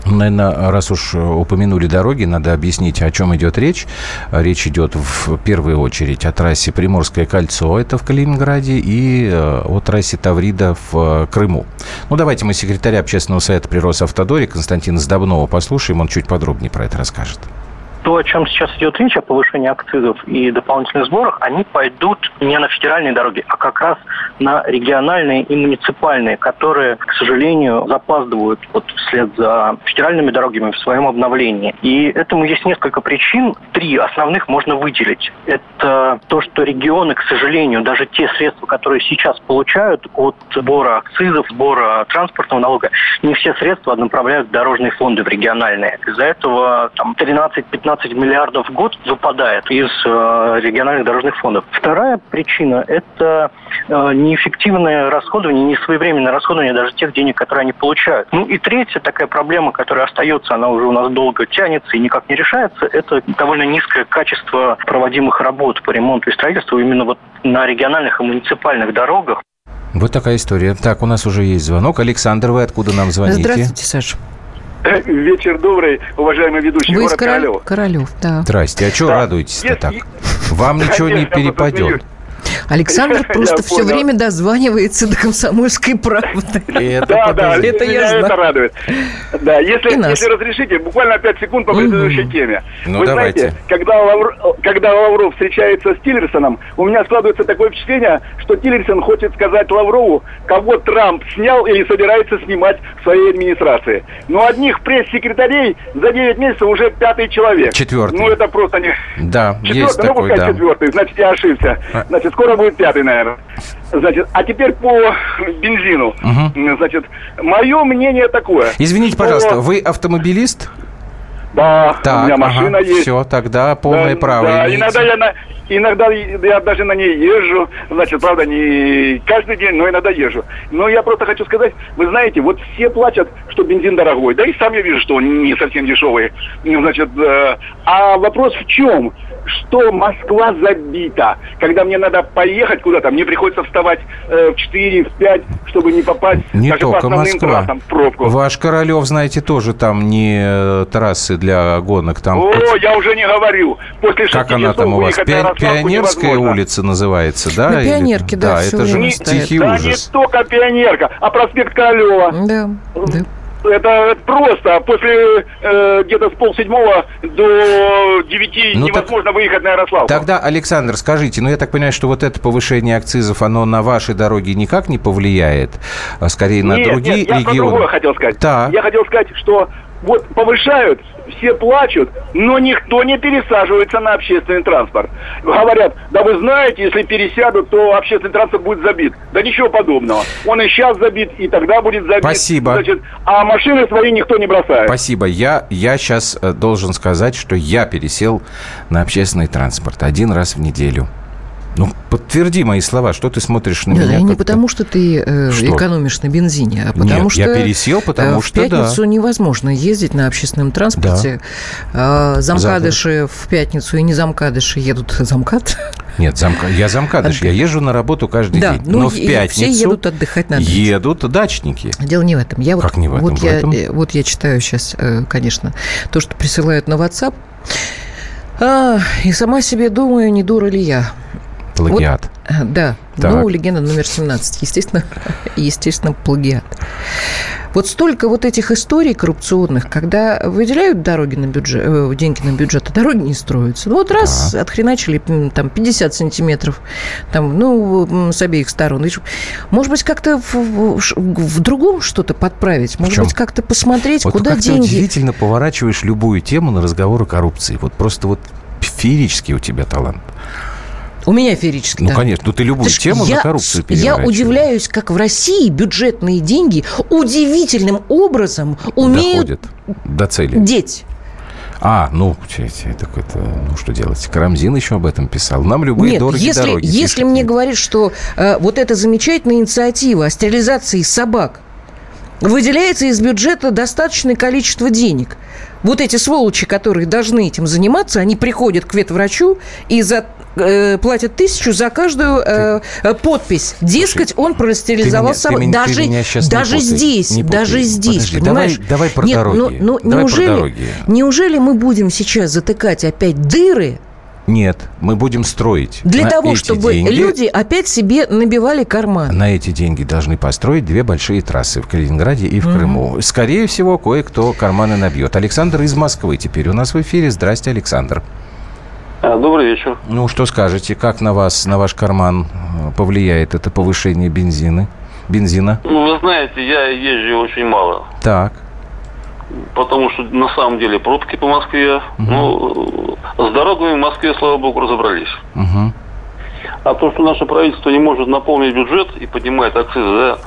Наверное, раз уж упомянули дороги, надо объяснить, о чем идет речь. Речь идет в первую очередь о трассе Приморское кольцо, это в Калининграде, и о трассе Таврида в Крыму. Ну, давайте мы секретаря общественного совета при Росавтодоре Константина Сдобнова послушаем, он чуть подробнее про это расскажет. То, о чем сейчас идет речь, о повышении акцизов и дополнительных сборах, они пойдут не на федеральные дороги, а как раз на региональные и муниципальные, которые, к сожалению, запаздывают вот вслед за федеральными дорогами в своем обновлении. И этому есть несколько причин. Три основных можно выделить. Это то, что регионы, к сожалению, даже те средства, которые сейчас получают от сбора акцизов, сбора транспортного налога, не все средства направляют в дорожные фонды в региональные. Из-за этого там тринадцать-пятнадцать миллиардов в год выпадает из э, региональных дорожных фондов. Вторая причина – это э, неэффективное расходование, несвоевременное расходование даже тех денег, которые они получают. Ну и третья такая проблема, которая остается, она уже у нас долго тянется и никак не решается, это довольно низкое качество проводимых работ по ремонту и строительству именно вот на региональных и муниципальных дорогах. Вот такая история. Так, у нас уже есть звонок. Александр, вы откуда нам звоните? Здравствуйте, Саша. Вечер добрый, уважаемый ведущий. Вы из Королёв. Королёв, да. Здрасте, а чего да. радуетесь-то так? Вам да, ничего не перепадет. Александр просто все понял. Время дозванивается до «Комсомольской правды». Это, да, да, это я знаю. Это радует. Да, если, если разрешите, буквально пять секунд по предыдущей угу. теме. Ну, вы давайте. Знаете, когда Лавров, когда Лавров встречается с Тиллерсоном, у меня складывается такое впечатление, что Тиллерсон хочет сказать Лаврову, кого Трамп снял или собирается снимать в своей администрации. Но одних пресс-секретарей за девять месяцев уже пятый человек. Четвертый. Ну, это просто не... Да, четвертый, есть ну, такой, да. Четвертый, значит, я ошибся. Значит, скоро будет пятый, наверное. Значит, а теперь по бензину. Угу. Значит, мое мнение такое. Извините, что... пожалуйста, вы автомобилист? Да, так, у меня машина ага, есть. Все, тогда полное да, право. Да, иногда я, на, иногда я даже на ней езжу. Значит, правда, не каждый день, но иногда езжу. Но я просто хочу сказать, вы знаете, вот все плачут, что бензин дорогой. Да и сам я вижу, что он не совсем дешевый. Значит, э, а вопрос в чем? Что Москва забита. Когда мне надо поехать куда-то, мне приходится вставать э, в четыре, в пять, чтобы не попасть не даже только по основным Москва. Трассам в пробку. Ваш Королёв, знаете, тоже там не трассы для гонок. Там... О, я уже не говорю. После как она там у вас? Пи- Пионерская улица называется, да? На Пионерке, да. Да, это же не, тихий да, ужас. Да, не только Пионерка, а проспект Королёва. Да, да. Это просто. После э, где-то с полседьмого до девяти ну, невозможно так, выехать на Ярославку. Тогда, Александр, скажите, ну я так понимаю, что вот это повышение акцизов, оно на ваши дороги никак не повлияет? А скорее на нет, другие нет, я регионы? Я другое хотел сказать. Да. Я хотел сказать, что вот повышают, все плачут, но никто не пересаживается на общественный транспорт. Говорят, да вы знаете, если пересядут, то общественный транспорт будет забит. Да ничего подобного. Он и сейчас забит, и тогда будет забит. Спасибо. Значит, а машины свои никто не бросает. Спасибо. Я, я сейчас должен сказать, что я пересел на общественный транспорт один раз в неделю. Ну, подтверди мои слова, что ты смотришь на да, меня. Да, не потому, что ты э, что? экономишь на бензине, а потому Нет, что... я пересел, потому э, в что, В пятницу да. невозможно ездить на общественном транспорте. Да. Э, замкадыши в пятницу и не замкадыши едут замкад. Нет, замка... я замкадыш, Отдых. я езжу на работу каждый да, день. Но ну, в пятницу все едут отдыхать на дачу. Едут дачники. Дело не в этом. Я как вот, не в этом? Вот, в я, этом? вот я читаю сейчас, конечно, то, что присылают на WhatsApp. А, и сама себе думаю, не дура ли я. Плагиат. Вот, да, так. Ну, легенда номер семнадцать, естественно, естественно, плагиат. Вот столько вот этих историй коррупционных, когда выделяют дороги на бюджет, деньги на бюджет, а дороги не строятся. Ну, вот раз да. отхреначили там пятьдесят сантиметров, там, ну, с обеих сторон. Может быть, как-то в, в, в другом что-то подправить? Может быть, как-то посмотреть, вот куда как деньги... Вот как ты удивительно поворачиваешь любую тему на разговор о коррупции. Вот просто вот феерический у тебя талант. У меня феерически. Ну, да. конечно. Ну, ты любую ты тему я, на коррупцию переворачиваешь. Я удивляюсь, как в России бюджетные деньги удивительным образом умеют... Доходят до цели. Деть. А, ну, это, ну, что делать? Карамзин еще об этом писал. Нам любые Нет, дорогие если, дороги. Если пишут. Мне говорят, что э, вот эта замечательная инициатива о стерилизации собак выделяется из бюджета достаточное количество денег... вот эти сволочи, которые должны этим заниматься, они приходят к ветврачу и за, э, платят тысячу за каждую э, ты... подпись. Дескать, слушай, он простерилизовал собой. Даже, даже здесь, даже здесь, подожди, понимаешь? Давай, давай про Нет, дороги. Ну, ну, давай неужели, про дороги. Неужели мы будем сейчас затыкать опять дыры? Нет, мы будем строить. Для на того, чтобы деньги, люди опять себе набивали карманы. На эти деньги должны построить две большие трассы в Калининграде и в mm-hmm. Крыму. Скорее всего, кое-кто карманы набьет. Александр из Москвы теперь у нас в эфире. Здрасте, Александр. Добрый вечер. Ну, что скажете, как на вас, на ваш карман повлияет это повышение бензина? бензина? Ну, вы знаете, я езжу очень мало. Так. Потому что на самом деле пробки по Москве. Uh-huh. Ну, с дорогами в Москве, слава богу, разобрались. Uh-huh. А то, что наше правительство не может наполнить бюджет и поднимает акцизы, да,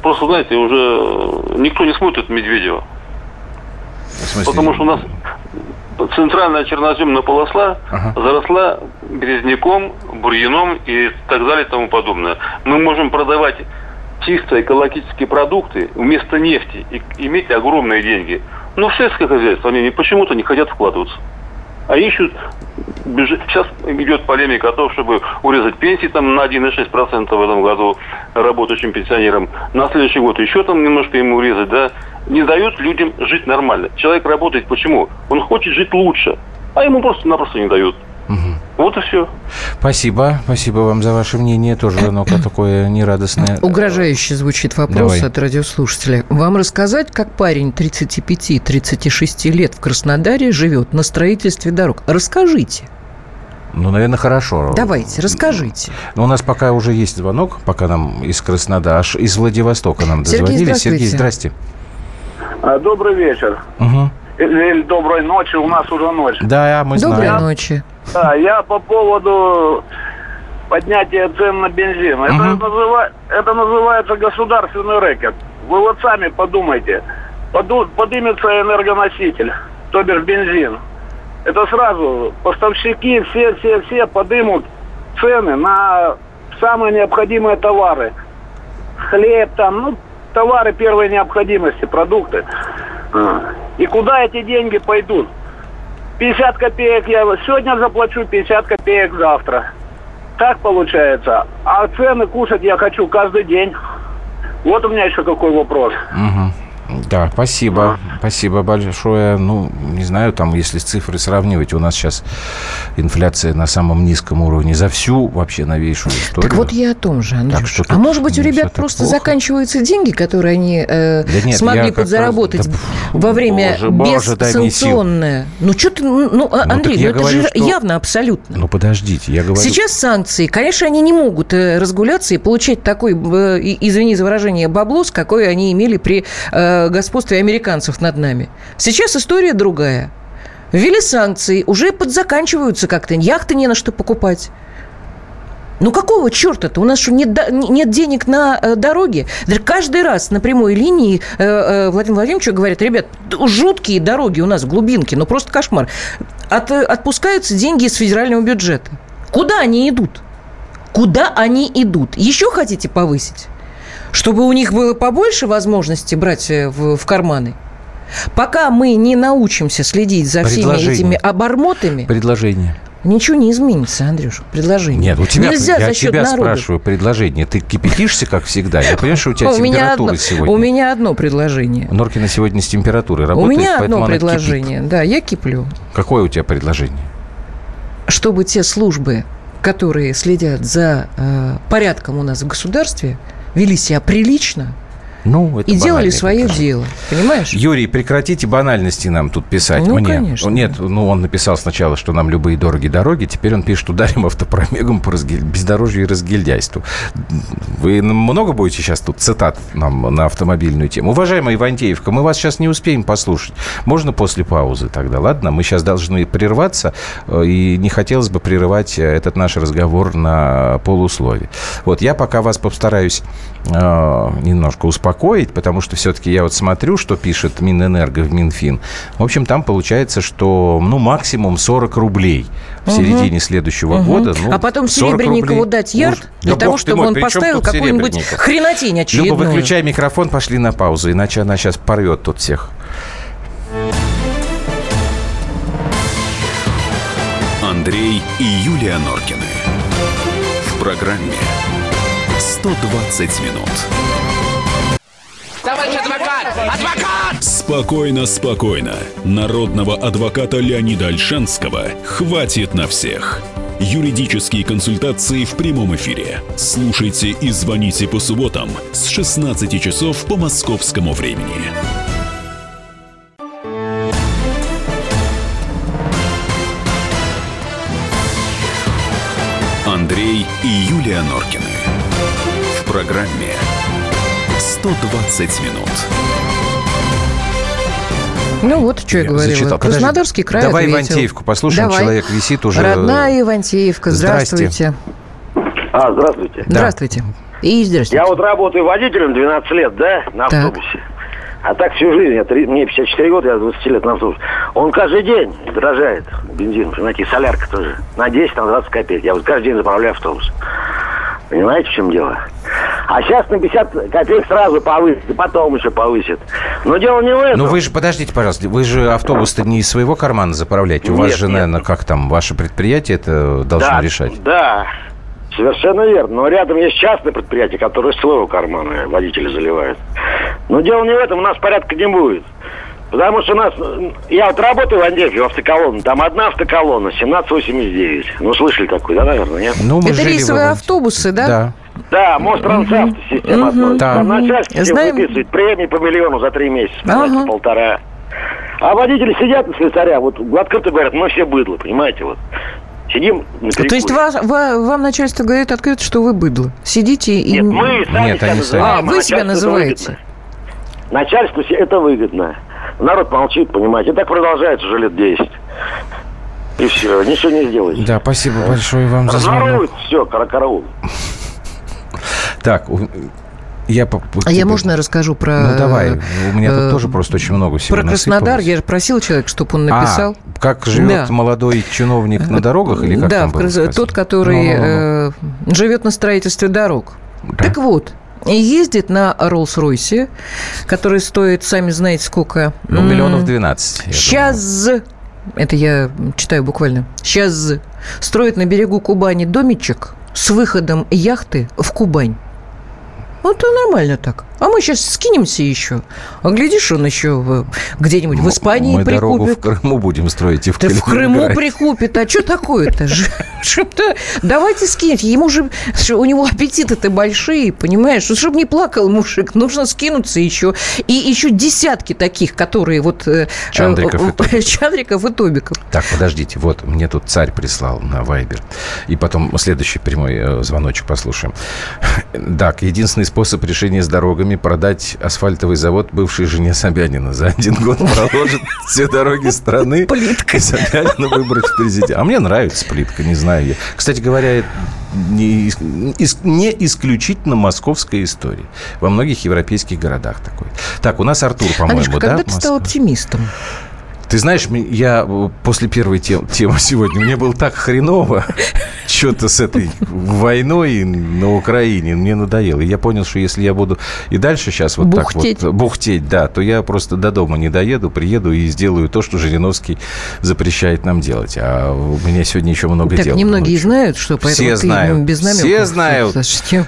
просто, знаете, уже никто не смотрит Медведева. Потому что у нас центральная черноземная полоса uh-huh. заросла грязняком, бурьяном и так далее и тому подобное. Мы можем продавать чисто экологические продукты вместо нефти и иметь огромные деньги. Но в сельское хозяйство они почему-то не хотят вкладываться. А ищут бюджет. Сейчас идет полемика о том, чтобы урезать пенсии там на один и шесть десятых процента в этом году работающим пенсионерам. На следующий год еще там немножко им урезать, да. Не дают людям жить нормально. Человек работает почему? Он хочет жить лучше, а ему просто-напросто не дают. Угу. Вот и все. Спасибо. Спасибо вам за ваше мнение. Тоже оно-ка такое нерадостное. Угрожающе звучит вопрос Давай. От радиослушателя. Вам рассказать, как парень тридцати пяти тридцати шести лет в Краснодаре живет на строительстве дорог? Расскажите. Ну, наверное, хорошо. Давайте, расскажите. У нас пока уже есть звонок, пока нам из Краснодара, аж из Владивостока нам дозвонились. Сергей, здрасте. Добрый вечер. Угу. Или доброй ночи, у нас уже ночь. Да, мы знаем. Доброй ночи. Да, я по поводу поднятия цен на бензин. Это, uh-huh. называ... это называется государственный рэкет. Вы вот сами подумайте. Поду... Поднимется энергоноситель, то бишь бензин. Это сразу поставщики все-все-все поднимут цены на самые необходимые товары. Хлеб там, ну, товары первой необходимости, продукты. Uh-huh. И куда эти деньги пойдут? пятьдесят копеек я сегодня заплачу, пятьдесят копеек завтра. Так получается. А цены кушать я хочу каждый день. Вот у меня еще какой вопрос. Угу. Да, спасибо. Да. Спасибо большое. Ну, не знаю, там, если цифры сравнивать, у нас сейчас инфляция на самом низком уровне за всю вообще новейшую историю. Так вот я о том же, Андрюш. А может быть, у ребят просто плохо. Заканчиваются деньги, которые они э, да нет, смогли подзаработать раз, да, во время бессанкционное. Ну, что ты, ну, Андрей, ну, ну это говорю, же что... явно абсолютно. Ну, подождите, я говорю... Сейчас санкции, конечно, они не могут разгуляться и получать такой, э, извини за выражение, баблос, какой они имели при э, господстве американцев над нами. Сейчас история другая. Ввели санкции, уже подзаканчиваются как-то, яхты не на что покупать. Ну какого черта-то? У нас что, нет, нет денег на э, дороги? Да каждый раз на прямой линии э, э, Владимир Владимирович говорит, ребят, жуткие дороги у нас в глубинке, ну просто кошмар. От, отпускаются деньги из федерального бюджета. Куда они идут? Куда они идут? Еще хотите повысить? Чтобы у них было побольше возможности брать в, в карманы? Пока мы не научимся следить за всеми этими обормотами... Предложение. Ничего не изменится, Андрюша, предложение. Нет, у тебя, нельзя я за счет тебя народа. Спрашиваю предложение. Ты кипятишься, как всегда. Я понимаю, что у тебя у температура сегодня. У меня одно предложение. Норкина сегодня с температурой работает, поэтому она кипит. У меня одно предложение, да, я киплю. Какое у тебя предложение? Чтобы те службы, которые следят за э, порядком у нас в государстве, вели себя прилично, ну, это и делали свое вопрос. Дело, понимаешь? Юрий, прекратите банальности нам тут писать. Ну, мне. Конечно. Нет, ну, он написал сначала, что нам любые дороги дороги, теперь он пишет, ударим автопромегом по разгиль... бездорожью и разгильдяйству. Вы много будете сейчас тут цитат нам на автомобильную тему? Уважаемая Ивантеевка, мы вас сейчас не успеем послушать. Можно после паузы тогда, ладно? Мы сейчас должны прерваться, и не хотелось бы прерывать этот наш разговор на полуслове. Вот, я пока вас постараюсь э, немножко успокоить, потому что все-таки я вот смотрю, что пишет Минэнерго в Минфин. В общем, там получается, что ну, максимум сорок рублей в середине угу. следующего угу. года. Ну, а потом Серебренникову дать ярд для да того, чтобы мой, он поставил какую-нибудь хренотень очередную. Люба, выключай микрофон, пошли на паузу, иначе она сейчас порвет тут всех. Андрей и Юлия Норкины. В программе сто двадцать минут. Товарищ адвокат! Адвокат! Спокойно, спокойно. Народного адвоката Леонида Ольшанского хватит на всех. Юридические консультации в прямом эфире. Слушайте и звоните по субботам с шестнадцати часов по московскому времени. Андрей и Юлия Норкины. В программе сто двадцать минут. Ну вот, что я, я говорила. Краснодарский край Давай ответил. Ивантеевку послушаем. Давай. Человек висит уже. Родная Ивантеевка, здравствуйте. Здравствуйте. А, здравствуйте. Да. Здравствуйте. И здравствуйте. Я вот работаю водителем двенадцать лет, да, на так. автобусе. А так всю жизнь, я, мне пятьдесят четыре года, я двадцать лет на автобусе. Он каждый день дорожает бензин, понимаете, и солярка тоже. На десять, на двадцать копеек. Я вот каждый день заправляю автобус. Понимаете, в чем дело? А сейчас на пятьдесят копеек сразу повысит, и потом еще повысит. Но дело не в этом. Ну вы же, подождите, пожалуйста, вы же автобус-то не из своего кармана заправляете. У нет, вас же, нет. наверное, как там, ваше предприятие это должно да, решать. Да, совершенно верно. Но рядом есть частное предприятие, которое из своего кармана водители заливают. Но дело не в этом, у нас порядка не будет. Потому что у нас... Я вот работаю в Андреевке, в автоколонне. Там одна автоколонна, семнадцать восемьдесят девять. Ну, слышали такую, да, наверное, нет? Ну, мы это рейсовые автобусы, да? Да. Да, Мострансавто, система основная. Там начальство всем выписывает премии по миллиону за три месяца, uh-huh. полтора. А водители сидят на слесаря, вот открыто говорят, мы все быдло, понимаете, вот. Сидим на перекуре. То есть вас, вам, вам начальство говорит открыто, что вы быдло. Сидите и... Нет, мы сами Нет, себя называем. А, а вы себя называете? Начальству это выгодно. Народ молчит, понимаете. И так продолжается уже лет десять. И все, ничего не сделаете. Да, спасибо большое вам за звонок. Разворуют все, караул. Так, я... А я можно расскажу про... Ну, давай. У меня тут тоже просто очень много всего насыпалось. Про Краснодар я же просил человека, чтобы он написал. А, как живет молодой чиновник на дорогах? Или как там было? Да, тот, который живет на строительстве дорог. Так вот. И ездит на Роллс-Ройсе, который стоит, сами знаете, сколько? Ну, миллионов двенадцать. Сейчас, это я читаю буквально, сейчас строит на берегу Кубани домичек с выходом яхты в Кубань. Вот ну, нормально так. А мы сейчас скинемся еще. А глядишь, он еще где-нибудь в Испании мы прикупит. Мы дорогу в Крыму будем строить и в Калининграде. В Крыму прикупит. А что такое-то? Давайте скинемся. Ему же... У него аппетиты-то большие, понимаешь? Чтобы не плакал мужик, нужно скинуться еще. И еще десятки таких, которые вот... Чандриков и Тобиков. Так, подождите. Вот мне тут царь прислал на Вайбер. И потом следующий прямой звоночек послушаем. Так, единственный способ решения с дорогами — продать асфальтовый завод бывшей жене Собянина. За один год проложит все дороги страны. Плитка. Собянина выбрать в президенты. А мне нравится плитка, не знаю я. Кстати говоря, не, не исключительно московская история. Во многих европейских городах такой. Так, у нас Артур, по-моему, Анечка, да? Когда ты стал оптимистом? Ты знаешь, я после первой тем, темы сегодня, мне было так хреново что-то с этой войной на Украине, мне надоело. И я понял, что если я буду и дальше сейчас вот бухтеть. так вот бухтеть, да, то я просто до дома не доеду, приеду и сделаю то, что Жириновский запрещает нам делать. А у меня сегодня еще много так, дел. Так, немногие ночью. знают, что поэтому все ты знают. без намеков. Все знают.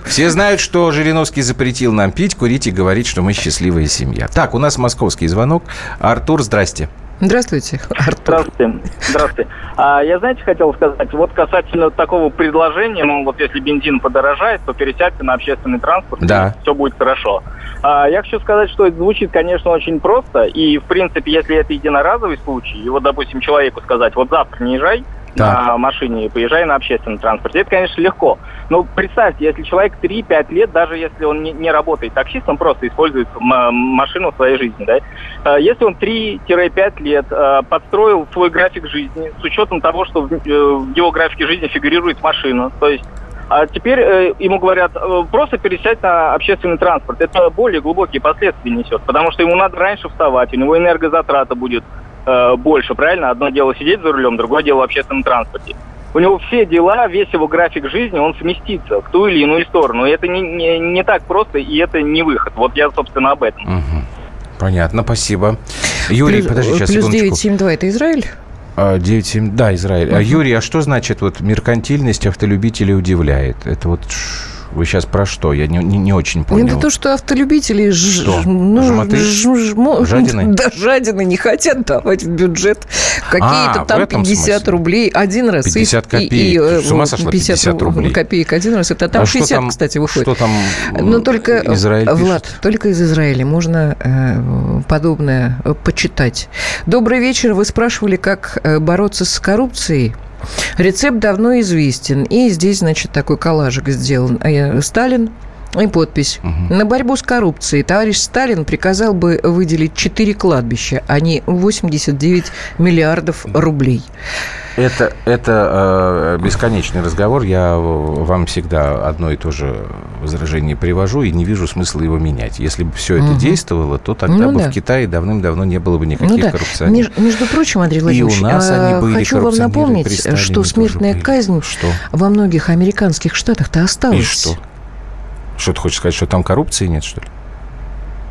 Все знают, что Жириновский запретил нам пить, курить и говорить, что мы счастливая семья. Так, у нас московский звонок. Артур, здрасте. Здравствуйте, Артур. Здравствуйте. Здравствуйте. А, я, знаете, хотел сказать, вот касательно такого предложения, ну, вот если бензин подорожает, то пересядьте на общественный транспорт, да. и все будет хорошо. А, я хочу сказать, что это звучит, конечно, очень просто, и, в принципе, если это единоразовый случай, и вот, допустим, человеку сказать, вот завтра не езжай, да. на машине и поезжай на общественном транспорте. Это, конечно, легко. Но представьте, если человек три-пять лет, даже если он не, не работает таксистом, просто использует м- машину в своей жизни, да? Если он три-пять лет э, подстроил свой график жизни с учетом того, что в, э, в его графике жизни фигурирует машина, то есть а теперь э, ему говорят, э, просто пересядь на общественный транспорт. Это более глубокие последствия несет, потому что ему надо раньше вставать, у него энергозатрата будет больше, правильно? Одно дело сидеть за рулем, другое дело в общественном транспорте. У него все дела, весь его график жизни, он сместится в ту или иную сторону. И это не, не, не так просто, и это не выход. Вот я, собственно, об этом. Угу. Понятно, спасибо. Юрий, плюс, подожди сейчас, секундочку. плюс девять семь два, это Израиль? девять семь, да, Израиль. А, Юрий, а что значит вот меркантильность автолюбителей удивляет? Это вот вы сейчас про что? Я не, не, не очень понял. Это то, что автолюбители ж... что? Ну, Жмоты? Ж, ж, ж, жадины? Да, жадины не хотят давать в бюджет какие-то а, там пятьдесят рублей один раз. пятьдесят копеек. И, и, с ума сошла, пятьдесят, пятьдесят рублей. Копеек один раз. Это там а шестьдесят, там, кстати, выходит. Что там но только, Израиль пишет? Влад, только из Израиля можно э, подобное э, почитать. Добрый вечер. Вы спрашивали, как бороться с коррупцией. Рецепт давно известен. И здесь, значит, такой коллажик сделан. Сталин и подпись. Угу. На борьбу с коррупцией товарищ Сталин приказал бы выделить четыре кладбища, а не восемьдесят девять миллиардов рублей. Это, это э, бесконечный разговор. Я вам всегда одно и то же возражение привожу и не вижу смысла его менять. Если бы все это угу. действовало, то тогда ну, бы да. в Китае давным-давно не было бы никаких ну, да. коррупционеров. Между прочим, Андрей Владимирович, и у нас а, они были, хочу вам напомнить, что смертная казнь что? во многих американских штатах-то осталась. И что? Что ты хочешь сказать, что там коррупции нет, что ли?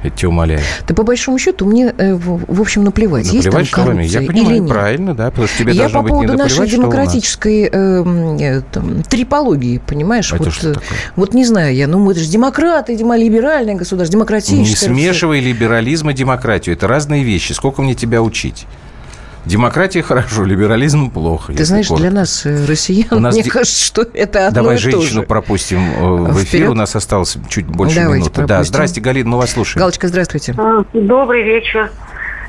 Я тебя умоляю. Да по большому счету мне, в общем, наплевать, наплевать есть там что коррупция вами? Я понимаю, или нет. Правильно, да, потому что тебе я должно по быть не наплевать, что у нас. Я по поводу нашей демократической э, там, трипологии, понимаешь? Это вот, что такое? Вот не знаю я, ну мы же демократы, либеральное государство, демократическое. Не смешивай либерализм и демократию, это разные вещи, сколько мне тебя учить? Демократия хорошо, либерализм плохо. Ты знаешь, коротко. Для нас, россиян, у нас мне де... кажется, что это одно Давай и то же. Давай женщину пропустим в эфир. Вперед. У нас осталось чуть больше Давайте минуты. Пропустим. Да, здрасте, Галина, мы вас слушаем. Галочка, здравствуйте. Добрый вечер.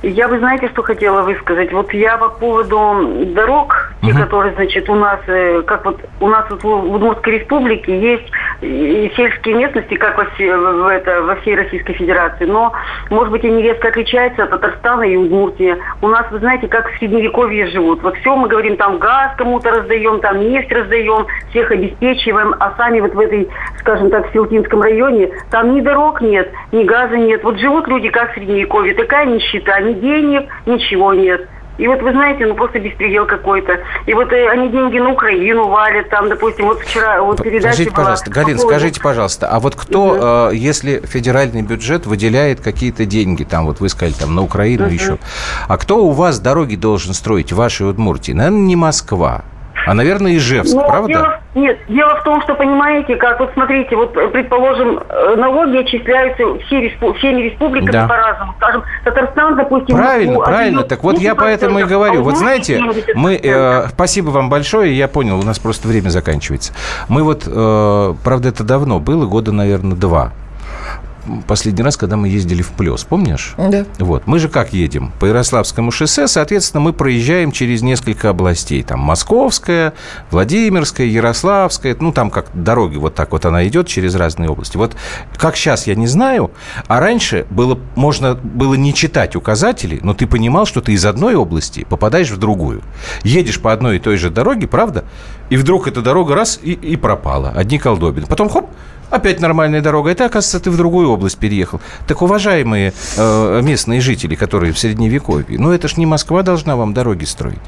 Я, вы знаете, что хотела высказать? Вот я по поводу дорог, те, угу. которые, значит, у нас, как вот у нас вот в Удмуртской республике есть сельские местности, как во всей, это, во всей Российской Федерации, но, может быть, они резко отличаются от Татарстана и Удмуртии. У нас, вы знаете, как в Средневековье живут. Вот все мы говорим, там газ кому-то раздаем, там нефть раздаем, всех обеспечиваем, а сами вот в этой, скажем так, в Селтинском районе, там ни дорог нет, ни газа нет. Вот живут люди, как в Средневековье, такая нищета, ни денег, ничего нет. И вот вы знаете, ну просто беспредел какой-то. И вот э, они деньги на Украину валят, там, допустим, вот вчера вот передача скажите, была... Пожалуйста, Галина, по поводу... скажите, пожалуйста, а вот кто, uh-huh. э, если федеральный бюджет выделяет какие-то деньги, там вот вы сказали, там, на Украину uh-huh. еще, а кто у вас дороги должен строить в вашей Удмуртии? Наверное, не Москва. А, наверное, Ижевск, но правда? Дело, нет, дело в том, что, понимаете, как, вот смотрите, вот, предположим, налоги отчисляются все, всеми республиками да. по-разному. Скажем, Татарстан, допустим... Правильно, Москву, правильно, так вот я поэтому и говорю. А вот знаете, мы... Э, спасибо вам большое, я понял, у нас просто время заканчивается. Мы вот, э, правда, это давно было, года, наверное, два. Последний раз, когда мы ездили в Плёс, помнишь? Да. Вот. Мы же как едем? По Ярославскому шоссе, соответственно, мы проезжаем через несколько областей. Там Московская, Владимирская, Ярославская. Ну, там как дороги вот так вот она идет через разные области. Вот как сейчас, я не знаю. А раньше было, можно было не читать указатели, но ты понимал, что ты из одной области попадаешь в другую. Едешь по одной и той же дороге, правда? И вдруг эта дорога раз и, и пропала. Одни колдобины. Потом хоп. Опять нормальная дорога. Это, оказывается, ты в другую область переехал. Так, уважаемые э, местные жители, которые в Средневековье, ну, это ж не Москва должна вам дороги строить.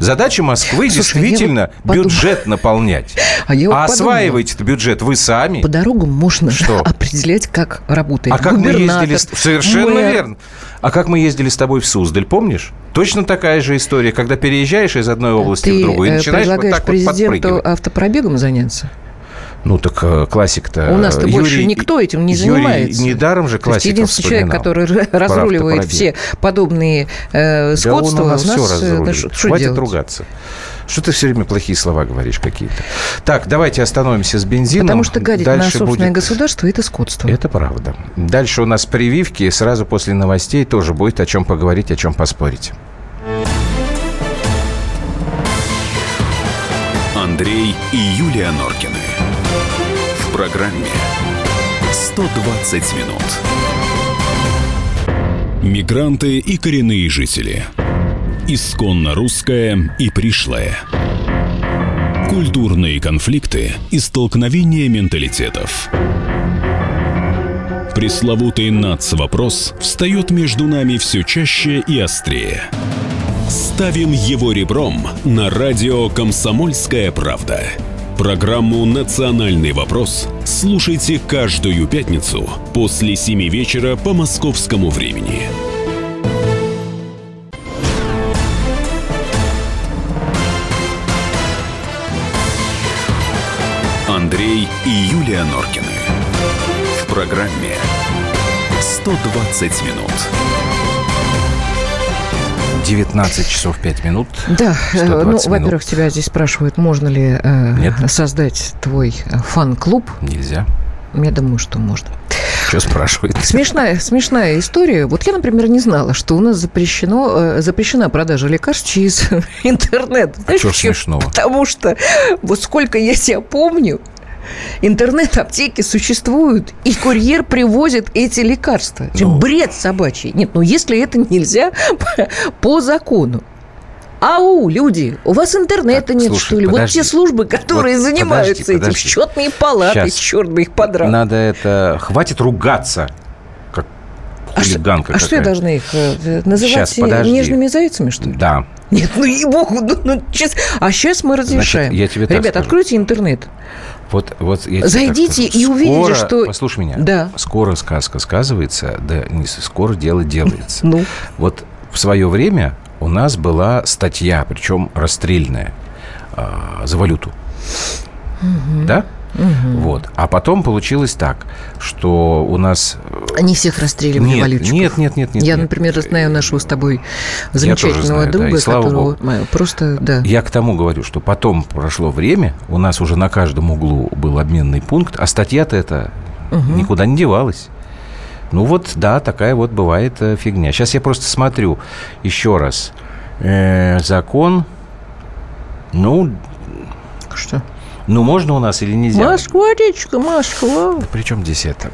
Задача Москвы Слушай, действительно вот бюджет подумала. наполнять. А, вот а осваивать этот бюджет вы сами. По дорогам можно что? определять, как работает губернатор. А совершенно мы... верно. А как мы ездили с тобой в Суздаль, помнишь? Точно такая же история, когда переезжаешь из одной области Ты в другую и начинаешь вот так вот подпрыгивать. Ты предлагаешь президенту автопробегом заняться? Ну, так классик-то... У нас-то Юрий, больше никто этим не занимается. Юрий недаром же классиков вспоминал. Единственный человек, который разруливает все подобные э, сходства... Да он у нас, у нас все разруливает. Да, Хватит делать? ругаться. Что ты все время плохие слова говоришь какие-то. Так, давайте остановимся с бензином. Потому что гадить на собственное будет... государство – это скотство. Это правда. Дальше у нас прививки. Сразу после новостей тоже будет о чем поговорить, о чем поспорить. Андрей и Юлия Норкины. В программе сто двадцать минут. Мигранты и коренные жители. Исконно русское и пришлое. Культурные конфликты и столкновения менталитетов. Пресловутый нацвопрос встает между нами все чаще и острее. Ставим его ребром на радио «Комсомольская правда». Программу «Национальный вопрос» слушайте каждую пятницу после семи вечера по московскому времени. Андрей и Юлия Норкины. В программе сто двадцать минут. девятнадцать часов пять минут. Да, ну, во-первых, тебя здесь спрашивают, можно ли э, создать твой фан-клуб. Нельзя. Я думаю, что можно. Что спрашивает? Смешная, смешная история. Вот я, например, не знала, что у нас запрещено, запрещена продажа лекарств через интернет. А что смешного? Потому что вот сколько я себя помню, интернет-аптеки существуют, и курьер привозит эти лекарства. Ну... Бред собачий. Нет, ну если это нельзя по закону. Ау, люди, у вас интернета так, нет, слушай, что ли? Подожди, вот те службы, которые вот, занимаются подожди, подожди. этим, счетные палаты, черт бы их подрал. Надо это... Хватит ругаться, как хулиганка. А, а что я должна их называть сейчас, нежными зайцами, что ли? Да. Нет, ну ей-богу, ну, ну, сейчас... а сейчас мы разрешаем. Значит, я тебе так Ребят, скажу. Откройте интернет. Вот, вот я Зайдите так, и скоро, увидите, что... Послушай меня. Да. Скоро сказка сказывается, да не скоро дело делается. Ну. Вот в свое время... У нас была статья, причем расстрельная, э, за валюту. Угу. Да? Угу. Вот. А потом получилось так, что у нас... Они всех расстреливали нет, валютчиков. Нет, нет, нет, нет. Я, нет. например, знаю нашего с тобой замечательного знаю, друга, да. которого Богу. просто... Да. Я к тому говорю, что потом прошло время, у нас уже на каждом углу был обменный пункт, а статья-то эта угу. никуда не девалась. Ну вот, да, такая вот бывает фигня. Сейчас я просто смотрю еще раз. Э-э, закон, ну... Что? Ну, можно у нас или нельзя? Москва, речка, Москва. Да при чем здесь это?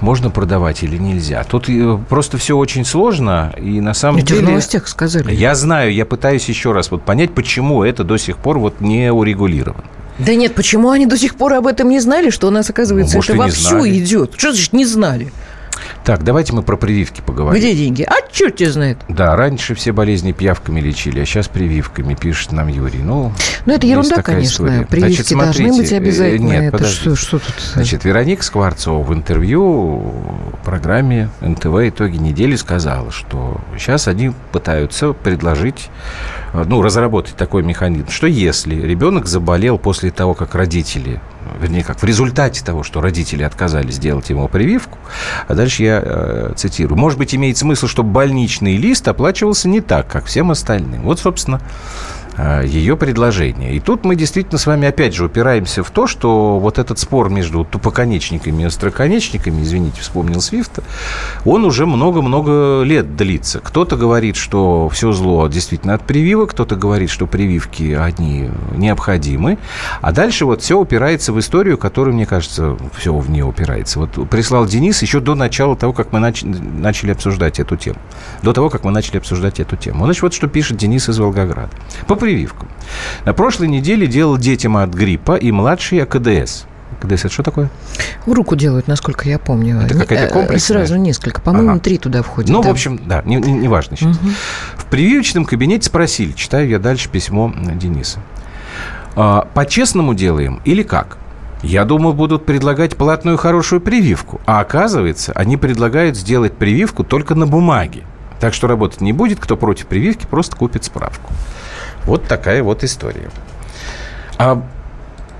Можно продавать или нельзя? Тут просто все очень сложно, и на самом Ведь деле... в новостях сказали. Я знаю, я пытаюсь еще раз вот понять, почему это до сих пор вот не урегулировано. Да нет, почему они до сих пор об этом не знали, что у нас, оказывается, ну, это вовсю идет? Что значит не знали? Так, давайте мы про прививки поговорим. Где деньги? А черт тебя знает. Да, раньше все болезни пиявками лечили, а сейчас прививками, пишет нам Юрий. Ну, ну это ерунда, конечно. История. Прививки Значит, смотрите, должны быть обязательно. Нет, это подожди. Что, что тут? Значит, Вероника Скворцова в интервью в программе эн тэ вэ «Итоги недели» сказала, что сейчас они пытаются предложить, ну, разработать такой механизм, что если ребенок заболел после того, как родители, вернее, как в результате того, что родители отказались делать ему прививку, а дальше я э, цитирую. Может быть, имеет смысл, чтобы больничный лист оплачивался не так, как всем остальным. Вот, собственно, э, ее предложение. И тут мы действительно с вами опять же упираемся в то, что вот этот спор между тупоконечниками и остроконечниками, извините, вспомнил Свифта, он уже много-много лет длится. Кто-то говорит, что все зло действительно от прививок, кто-то говорит, что прививки, они необходимы. А дальше вот все упирается в историю, которую, мне кажется, все в нее упирается. Вот прислал Денис еще до начала того, как мы нач- начали обсуждать эту тему. До того, как мы начали обсуждать эту тему. Значит, вот что пишет Денис из Волгограда. По прививкам. На прошлой неделе делал детям от гриппа и младшие АКДС. КДС – это что такое? В руку делают, насколько я помню. Это какая-то комплексная? Сразу несколько. По-моему, ага. три туда входит. Ну, да. в общем, да, не, не важно сейчас. Угу. В прививочном кабинете спросили, читаю я дальше письмо Дениса. По-честному делаем или как? Я думал, будут предлагать платную хорошую прививку. А оказывается, они предлагают сделать прививку только на бумаге. Так что работать не будет. Кто против прививки, просто купит справку. Вот такая вот история. А...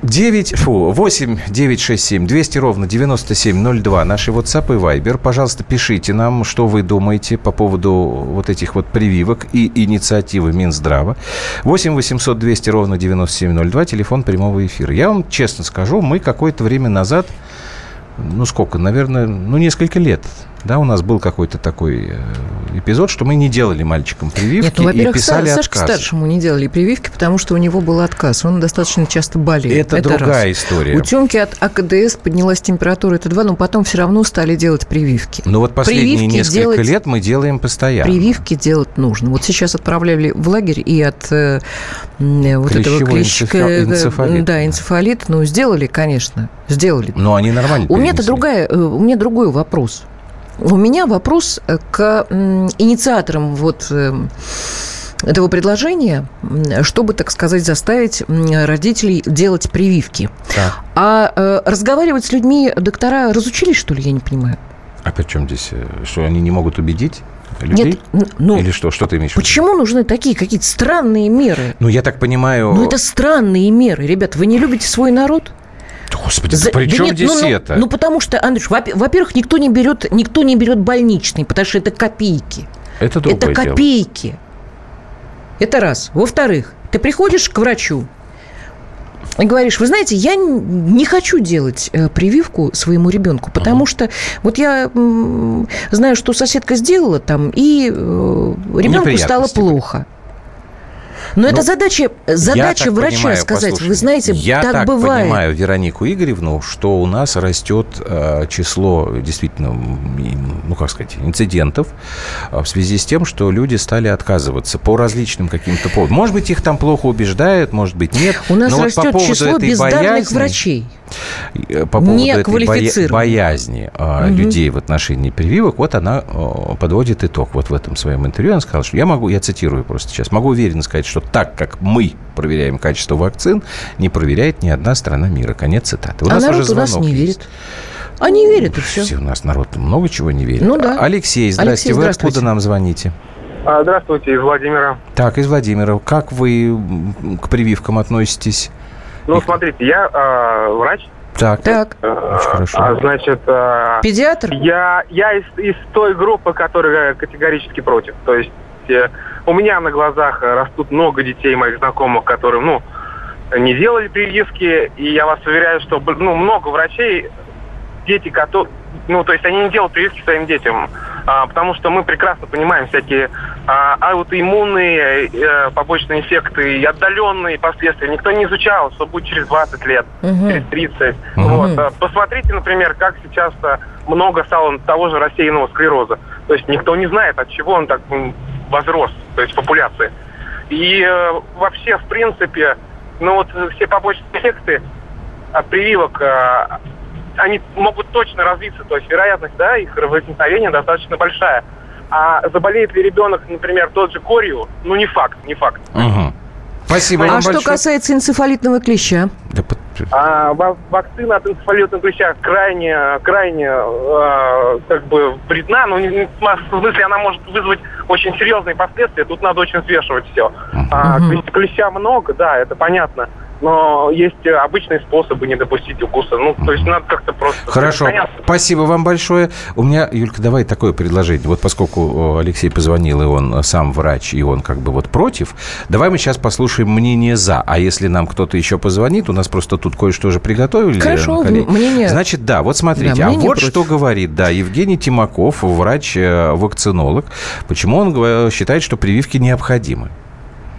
восемь девятьсот шестьдесят семь двести ровно девяносто семь ноль два. Наши WhatsApp и Viber. Пожалуйста, пишите нам, что вы думаете по поводу вот этих вот прививок и инициативы Минздрава. восемь восемьсот двести ровно девяносто семь ноль два. Телефон прямого эфира. Я вам честно скажу, мы какое-то время назад, ну сколько, наверное, ну несколько лет, да, у нас был какой-то такой эпизод, что мы не делали мальчикам прививки. Нет, ну, и писали Саш, отказ. Старшему не делали прививки, потому что у него был отказ. Он достаточно часто болел. Это, это другая раз. история. У Тёмки от АКДС поднялась температура, это два, но потом все равно стали делать прививки. Ну вот последние прививки несколько делать, лет мы делаем постоянно. Прививки делать нужно. Вот сейчас отправляли в лагерь и от э, вот этого клещевого энцефалита. Да, энцефалит. Ну, сделали, конечно, сделали. Но они нормально у меня-то другая, у меня другой вопрос. У меня вопрос к инициаторам вот этого предложения, чтобы, так сказать, заставить родителей делать прививки. Да. А разговаривать с людьми доктора разучились, что ли, я не понимаю? А при чем здесь? Что, они не могут убедить? людей? Нет, ну, или что? Что ты имеешь в виду? Почему нужны такие какие-то странные меры? Ну, я так понимаю... Ну, это странные меры. Ребят, вы не любите свой народ? Господи, За... да при да чем нет, здесь ну, это? Ну, ну, потому что, Андрюш, во-первых, никто не берет, никто не берет больничный, потому что это копейки. Это другое дело. Это копейки. Дело. Это раз. Во-вторых, ты приходишь к врачу и говоришь, вы знаете, я не хочу делать прививку своему ребенку, потому uh-huh. что вот я знаю, что соседка сделала там, и ребенку стало плохо. Но ну, это задача, задача врача понимаю, сказать, вы знаете, я так, так бывает. Я так понимаю, Веронику Игоревну, что у нас растет э, число действительно, ну как сказать, инцидентов э, в связи с тем, что люди стали отказываться по различным каким-то поводам. Может быть, их там плохо убеждают, может быть, нет. У нас но растет вот число бездарных боязни, врачей. По поводу этой боязни э, угу. людей в отношении прививок, вот она э, подводит итог. Вот в этом своем интервью она сказала, что я могу, я цитирую просто сейчас, могу уверенно сказать, что так как мы проверяем качество вакцин, не проверяет ни одна страна мира. Конец цитаты. У а нас народ уже у нас не есть. Верит. А не верит, и все. все. У нас народ много чего не верит. Ну, да. Алексей, здрасте. Алексей, вы здравствуйте. Откуда нам звоните? А, здравствуйте, из Владимира. Так, из Владимира. Как вы к прививкам относитесь? Ну, Их... смотрите, я а, врач. Так, так. А, очень хорошо. А, значит, а, педиатр? Я, я из, из той группы, которая категорически против. То есть у меня на глазах растут много детей моих знакомых, которые, ну, не делали прививки, и я вас уверяю, что, ну, много врачей, дети, которые, ну, то есть они не делают прививки своим детям, а, потому что мы прекрасно понимаем всякие а, аутоиммунные а, побочные эффекты и отдаленные последствия. Никто не изучал, что будет через двадцать лет, угу. через тридцать. Угу. Вот. А, посмотрите, например, как сейчас много стало того же рассеянного склероза. То есть никто не знает, от чего он так... возрос, то есть популяции. И э, вообще, в принципе, ну вот все побочные эффекты от прививок, э, они могут точно развиться, то есть вероятность, да, их возникновения достаточно большая. А заболеет ли ребенок, например, тот же корью, ну не факт, не факт. Угу. Спасибо. А вам что большое. Касается энцефалитного клеща? Да, под... а, вакцина от энцефалитного клеща крайне, крайне э, как бы вредна, но в смысле она может вызвать очень серьезные последствия. Тут надо очень взвешивать все. Uh-huh. а, клеща много, да, это понятно. Но есть обычные способы не допустить укуса. Ну, то есть надо как-то просто... Хорошо. Понятно. Спасибо вам большое. У меня, Юлька, давай такое предложение. Вот поскольку Алексей позвонил, и он сам врач, и он как бы вот против, давай мы сейчас послушаем мнение «за». А если нам кто-то еще позвонит, у нас просто тут кое-что уже приготовили. Хорошо, мнение. Значит, да, вот смотрите. Да, а вот против. Что говорит, да, Евгений Тимаков, врач-вакцинолог. Почему он считает, что прививки необходимы?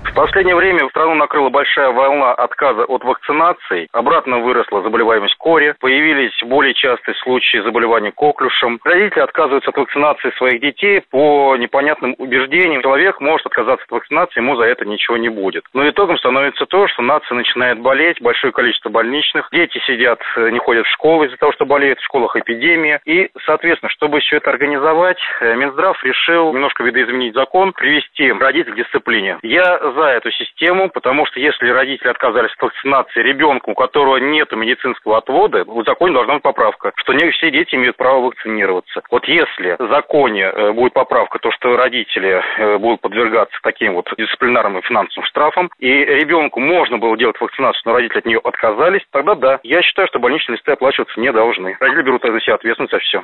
В последнее время в страну накрыла большая волна отказа от вакцинаций. Обратно выросла заболеваемость кори. Появились более частые случаи заболеваний коклюшем. Родители отказываются от вакцинации своих детей по непонятным убеждениям. Человек может отказаться от вакцинации, ему за это ничего не будет. Но итогом становится то, что нация начинает болеть, большое количество больничных. Дети сидят, не ходят в школу из-за того, что болеют, в школах эпидемия. И, соответственно, чтобы все это организовать, Минздрав решил немножко видоизменить закон, привести родителей к дисциплине. Я за эту систему, потому что если родители отказались от вакцинации ребенку, у которого нет медицинского отвода, в законе должна быть поправка, что не все дети имеют право вакцинироваться. Вот если в законе будет поправка, то что родители будут подвергаться таким вот дисциплинарным и финансовым штрафам, и ребенку можно было делать вакцинацию, но родители от нее отказались, тогда да. Я считаю, что больничные листы оплачиваться не должны. Родители берут на себя ответственность за все.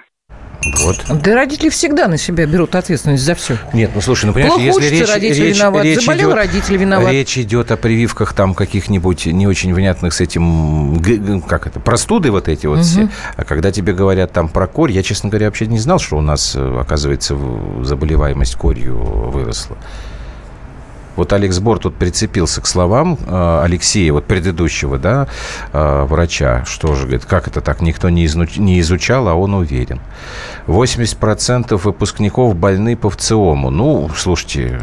Вот. Да родители всегда на себя берут ответственность за все. Нет, ну слушай, ну понимаешь, плохо если учится, речь, речь, виноват, речь, заболел, идет, речь идет о прививках там каких-нибудь не очень внятных с этим, как это, простуды вот эти вот угу. все. А когда тебе говорят там про корь, я, честно говоря, вообще не знал, что у нас, оказывается, заболеваемость корью выросла. Вот Алекс Бор тут прицепился к словам Алексея, вот предыдущего, да, врача, что же, говорит, как это так, никто не, изну... не изучал, а он уверен. восемьдесят процентов выпускников больны по ВЦИОМу. Ну, слушайте,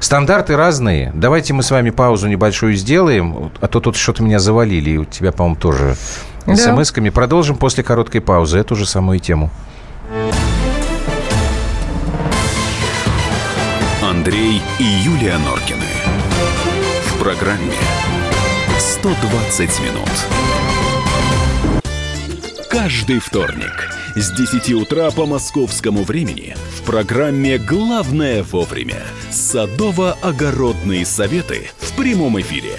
стандарты разные. Давайте мы с вами паузу небольшую сделаем, а то тут что-то меня завалили, и у тебя, по-моему, тоже да. смс-ками. Продолжим после короткой паузы эту же самую тему. Андрей и Юлия Норкины. В программе сто двадцать минут. Каждый вторник с десяти утра по московскому времени в программе «Главное вовремя». Садово-огородные советы в прямом эфире.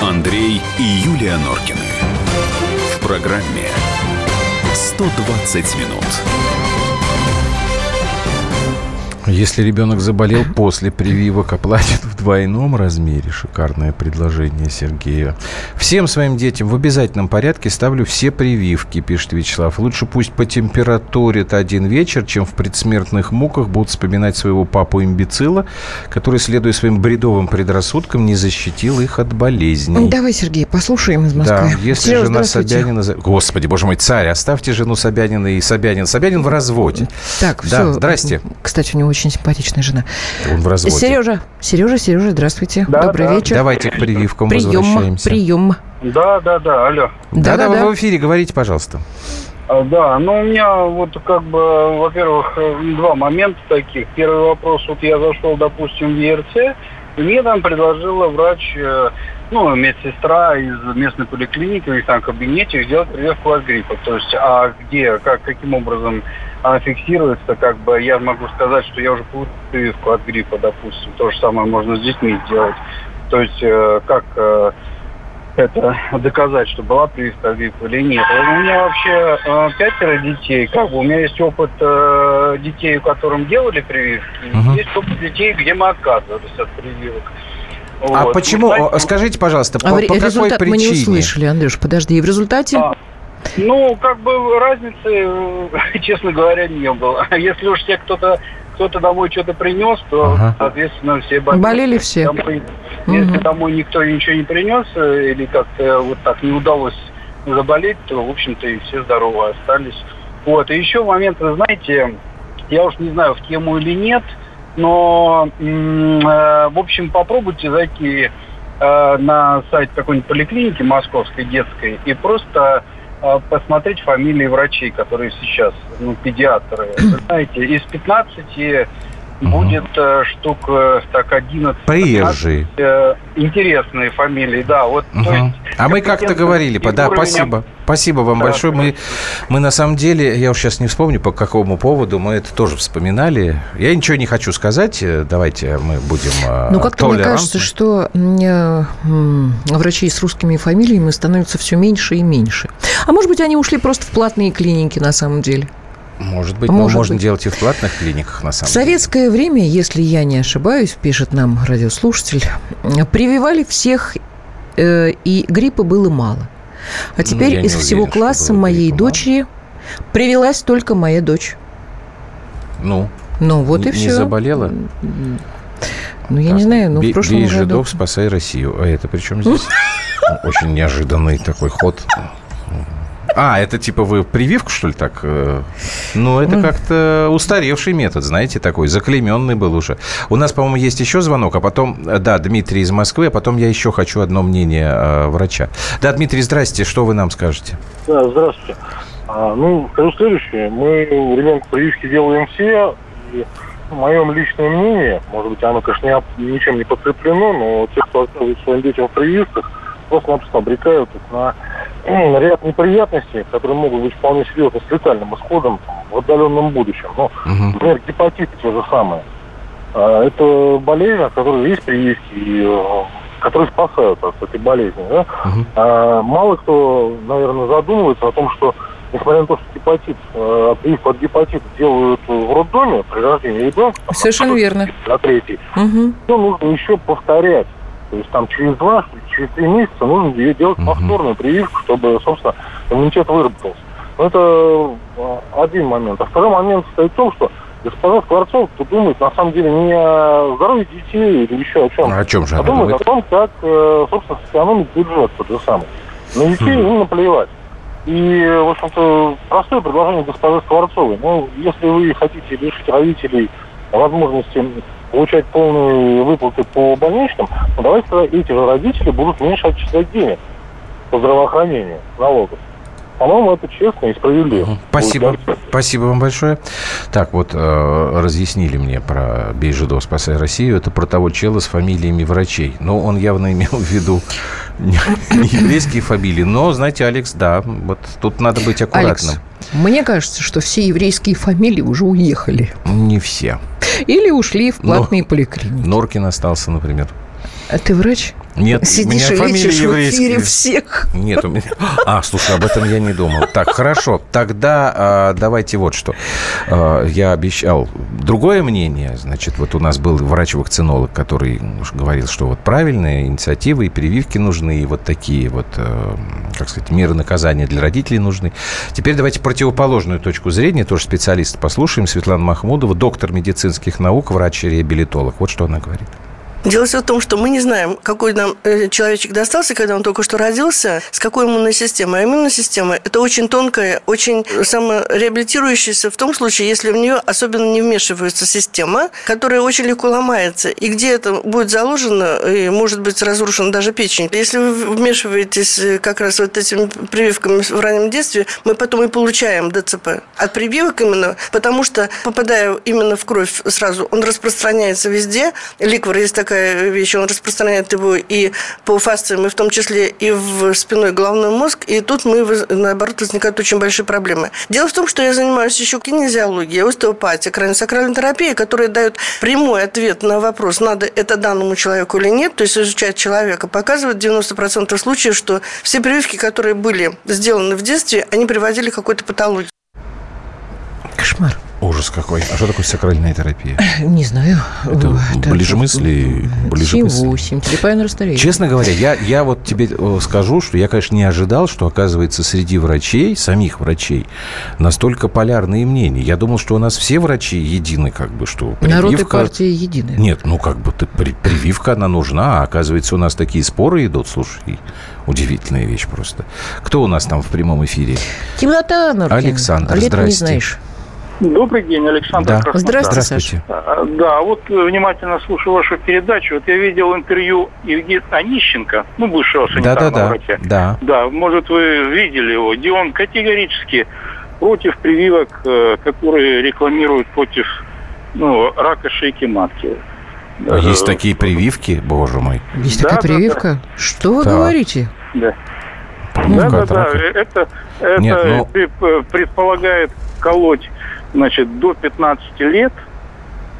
Андрей и Юлия Норкины. В программе сто двадцать минут. Если ребенок заболел, после прививок оплатит в двойном размере. Шикарное предложение Сергея. Всем своим детям в обязательном порядке ставлю все прививки, пишет Вячеслав. Лучше пусть потемпературит один вечер, чем в предсмертных муках будут вспоминать своего папу-имбецила, который, следуя своим бредовым предрассудкам, не защитил их от болезней. Давай, Сергей, послушаем из Москвы. Да, если Сереж, жена Собянина... Господи, боже мой, царь, оставьте жену Собянина и Собянина. Собянин в разводе. Так, да, все. Здрасте. Кстати, у него очень симпатичная жена. Он в разводе. Сережа, Сережа, Сережа, здравствуйте. Да, добрый да. вечер. Давайте к прививкам прием, возвращаемся. Прием, прием. Да, да, да, алло. Да, да, да, вы да. в эфире, говорите, пожалуйста. А, да, ну у меня вот как бы, во-первых, два момента таких. Первый вопрос, вот я зашел, допустим, в ЕРЦ, и мне там предложила врач, ну, медсестра из местной поликлиники, у них там в кабинете, сделать прививку от гриппа. То есть, а где, как, каким образом... она фиксируется, как бы я могу сказать, что я уже получил прививку от гриппа, допустим. То же самое можно с детьми делать. То есть э, как э, это доказать, что была прививка от гриппа или нет. У меня вообще э, пятеро детей. Как бы у меня есть опыт э, детей, которым делали прививки. Угу. Есть опыт детей, где мы отказывались от прививок. Вот. А почему? Знаете, скажите, пожалуйста, а по, по какой причине? Мы не услышали, Андрюш, подожди. И в результате... А. Ну, как бы разницы, честно говоря, не было. Если уж те кто-то, кто-то домой что-то принес, то, ага. соответственно, все болели. Болели все. Домой, угу. Если домой никто ничего не принес или как-то вот так не удалось заболеть, то, в общем-то, и все здоровы остались. Вот. И еще момент, вы знаете, я уж не знаю, в тему или нет, но, в общем, попробуйте зайти на сайт какой-нибудь поликлиники московской, детской, и просто... посмотреть фамилии врачей, которые сейчас, ну, педиатры. Вы знаете, из пятнадцати угу. будет э, штук так одиннадцать. Приезжие. Э, интересные фамилии, да. Вот, угу. то есть, а мы как-то говорили, да, уровень... спасибо. Спасибо вам да, большое. Мы, мы на самом деле, я уж сейчас не вспомню, по какому поводу, мы это тоже вспоминали. Я ничего не хочу сказать. Давайте мы будем толерантны. Ну, как-то мне кажется, что врачей с русскими фамилиями становится все меньше и меньше. А может быть, они ушли просто в платные клиники на самом деле? Может быть, Может но можно быть. делать и в платных клиниках, на самом в советское деле. Время, если я не ошибаюсь, пишет нам радиослушатель, прививали всех, э, и гриппа было мало. А теперь ну, из уверен, всего класса моей дочери мало. Привелась только моя дочь. Ну, ну вот не, и все. Не заболела? Ну, я так. не знаю, но Б- в прошлом году... Бей жидов, спасай Россию. А это при чем здесь? Очень неожиданный такой ход. А, это типа вы прививку, что ли, так? Ну, это как-то устаревший метод, знаете, такой, заклейменный был уже. У нас, по-моему, есть еще звонок, а потом, да, Дмитрий из Москвы, а потом я еще хочу одно мнение э, врача. Да, Дмитрий, здрасте, что вы нам скажете? Да, здравствуйте. А, ну, скажу следующее, мы ребенку прививки делаем все, и мое личное мнение, может быть, оно, конечно, не, ничем не подкреплено, но те, кто отказывает своим детям в прививках, просто-напросто обрекают их на... ряд неприятностей, которые могут быть вполне серьезно с летальным исходом там, в отдаленном будущем. Ну, uh-huh. например, гепатит то же самое. Это болезнь, от которой есть прививки, и, которые спасают от этой болезни. Да? Uh-huh. А, мало кто, наверное, задумывается о том, что, несмотря на то, что гепатит, прививку от гепатита делают в роддоме при рождении ребенка. Совершенно верно. На третий. Uh-huh. Но нужно еще повторять. То есть там через два, через три месяца нужно делать повторную прививку, чтобы, собственно, иммунитет выработался. Но это один момент. А второй момент состоит в том, что Господин Скворцов тут думает, на самом деле, не о здоровье детей или еще о чем. А о чем же а она думает? О том, как, собственно, сэкономить бюджет тот же самый. На детей mm. им наплевать. И, в общем-то, простое предложение госпожи Скворцовой. Ну, если вы хотите лишить родителей возможности получать полные выплаты по больничным, ну, давайте эти же родители будут меньше отчислять денег по здравоохранению, налогов. По-моему, это честно и справедливо. Спасибо. Спасибо вам большое. Так вот, э, разъяснили мне про «Бей жидов, спасай Россию». Это про того чела с фамилиями врачей. Но он явно имел в виду не, не еврейские фамилии. Но, знаете, Алекс, да, вот тут надо быть аккуратным. Алекс, мне кажется, что все еврейские фамилии уже уехали. Не все. Или ушли в платные Но... поликлиники. Норкин остался, например. А ты врач? Нет, сидишь и лечишь в эфире всех. Нет, у меня... А, слушай, об этом я не думал. Так, хорошо. Тогда э, давайте вот что. Э, я обещал другое мнение. Значит, вот у нас был врач-вакцинолог, который говорил, что вот правильные инициативы и прививки нужны, и вот такие вот, э, как сказать, меры наказания для родителей нужны. Теперь давайте противоположную точку зрения, тоже специалиста послушаем. Светлана Махмудова, доктор медицинских наук, врач-реабилитолог. Вот что она говорит. Дело все в том, что мы не знаем, какой нам человечек достался, когда он только что родился, с какой иммунной системой. А иммунная система – это очень тонкая, очень самореабилитирующаяся в том случае, если в нее особенно не вмешивается система, которая очень легко ломается. И где это будет заложено, и может быть разрушена даже печень. Если вы вмешиваетесь как раз вот этими прививками в раннем детстве, мы потом и получаем ДЦП от прививок именно, потому что, попадая именно в кровь сразу, он распространяется везде. Ликвор есть такая вещь, он распространяет его и по фасциям, и в том числе и в спиной головной мозг, и тут мы, наоборот, возникают очень большие проблемы. Дело в том, что я занимаюсь еще кинезиологией, остеопатией, краниосакральной терапией, которые дают прямой ответ на вопрос, надо это данному человеку или нет, то есть изучать человека, показывает девяносто процентов случаев, что все прививки, которые были сделаны в детстве, они приводили к какой-то патологии. Кошмар. Ужас какой. А что такое сакральная терапия? Не знаю. Это да, ближемысли? семь восемь. Слепая на расстоянии. Честно говоря, я, я вот тебе скажу, что я, конечно, не ожидал, что, оказывается, среди врачей, самих врачей, настолько полярные мнения. Я думал, что у нас все врачи едины, как бы, что прививка... Народ и партия едины. Нет, ну, как бы, при, прививка, она нужна, а, оказывается, у нас такие споры идут, слушай, удивительная вещь просто. Кто у нас там в прямом эфире? Темнота, Норкин. Александр, здрасте. Лет не знаешь. Добрый день, Александр. Да. Краснодар. Здравствуйте. Да, вот внимательно слушаю вашу передачу. Вот я видел интервью Евгения Онищенко, ну, бывшего санитарного да, да, врача. Да. Да, может, вы видели его, где он категорически против прививок, которые рекламируют против ну, рака шейки матки. Есть такие прививки, боже мой. Есть да, такая да, прививка? Да. Что вы да. говорите? Да. Да, да, да. Это, это Нет, ну... предполагает колоть значит, до пятнадцати лет,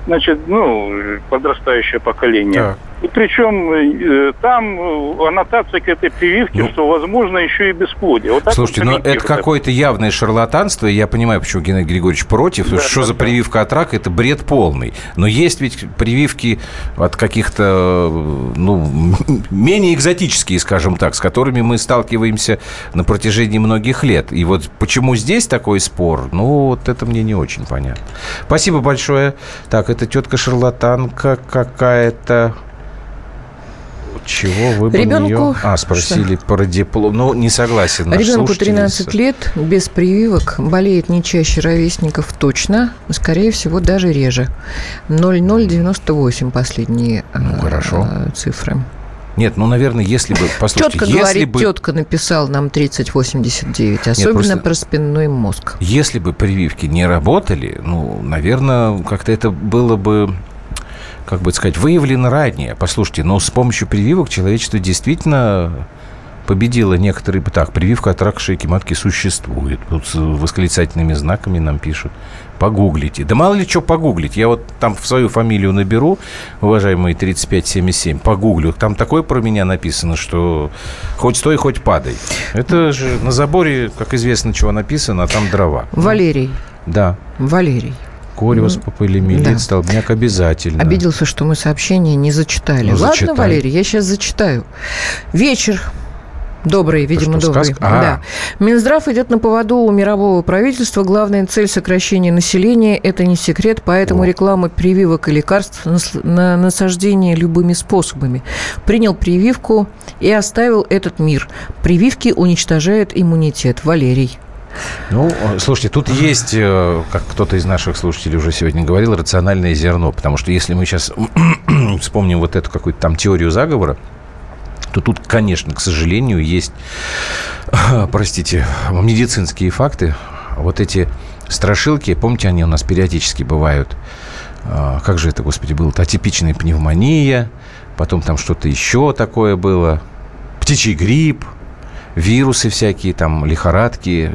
значит, ну, подрастающее поколение. Так. И причем там аннотация к этой прививке, ну, что, возможно, еще и бесплодие. Вот слушайте, но это какое-то явное шарлатанство, я понимаю, почему Геннадий Григорьевич против, да, что да, за да. прививка от рака, это бред полный. Но есть ведь прививки от каких-то, ну, менее экзотические, скажем так, с которыми мы сталкиваемся на протяжении многих лет. И вот почему здесь такой спор, ну, вот это мне не очень понятно. Спасибо большое. Так, это тетка-шарлатанка какая-то... Чего вы бы Ребенку... ее... А, спросили что? Про диплом. Ну, не согласен. Ребенку тринадцать лет, без прививок, болеет не чаще ровесников точно, скорее всего, даже реже. ноль целых девяносто восемь последние ну, хорошо. цифры. Нет, ну, наверное, если бы... Послушайте, тетка если говорит, бы... тетка написал нам тридцать восемьдесят девять, особенно Нет, просто... про спинной мозг. Если бы прививки не работали, ну, наверное, как-то это было бы... как бы сказать, выявлено ранее. Послушайте, но с помощью прививок человечество действительно победило некоторые... Так, прививка от рака шейки матки существует. Тут с восклицательными знаками нам пишут. Погуглите. Да мало ли что погуглить. Я вот там в свою фамилию наберу, уважаемые тридцать пять семьдесят семь, погуглю. Там такое про меня написано, что хоть стой, хоть падай. Это же на заборе, как известно, чего написано, а там дрова. Валерий. Да. Валерий. Кориус, попылемилит, да. столбняк обязательно. Обиделся, что мы сообщение не зачитали. Ну, Ладно, зачитай. Валерий, я сейчас зачитаю. Вечер. Добрый, видимо, что, добрый. Да. Минздрав идет на поводу у мирового правительства. Главная цель — сокращения населения. Это не секрет, поэтому О. реклама прививок и лекарств на насаждение любыми способами. Принял прививку и оставил этот мир. Прививки уничтожают иммунитет. Валерий. Ну, слушайте, тут есть, как кто-то из наших слушателей уже сегодня говорил, рациональное зерно. Потому что если мы сейчас вспомним вот эту какую-то там теорию заговора, то тут, конечно, к сожалению, есть, простите, медицинские факты. Вот эти страшилки, помните, они у нас периодически бывают. Как же это, господи, было-то? Атипичная пневмония, потом там что-то еще такое было, птичий грипп. Вирусы всякие, там, лихорадки,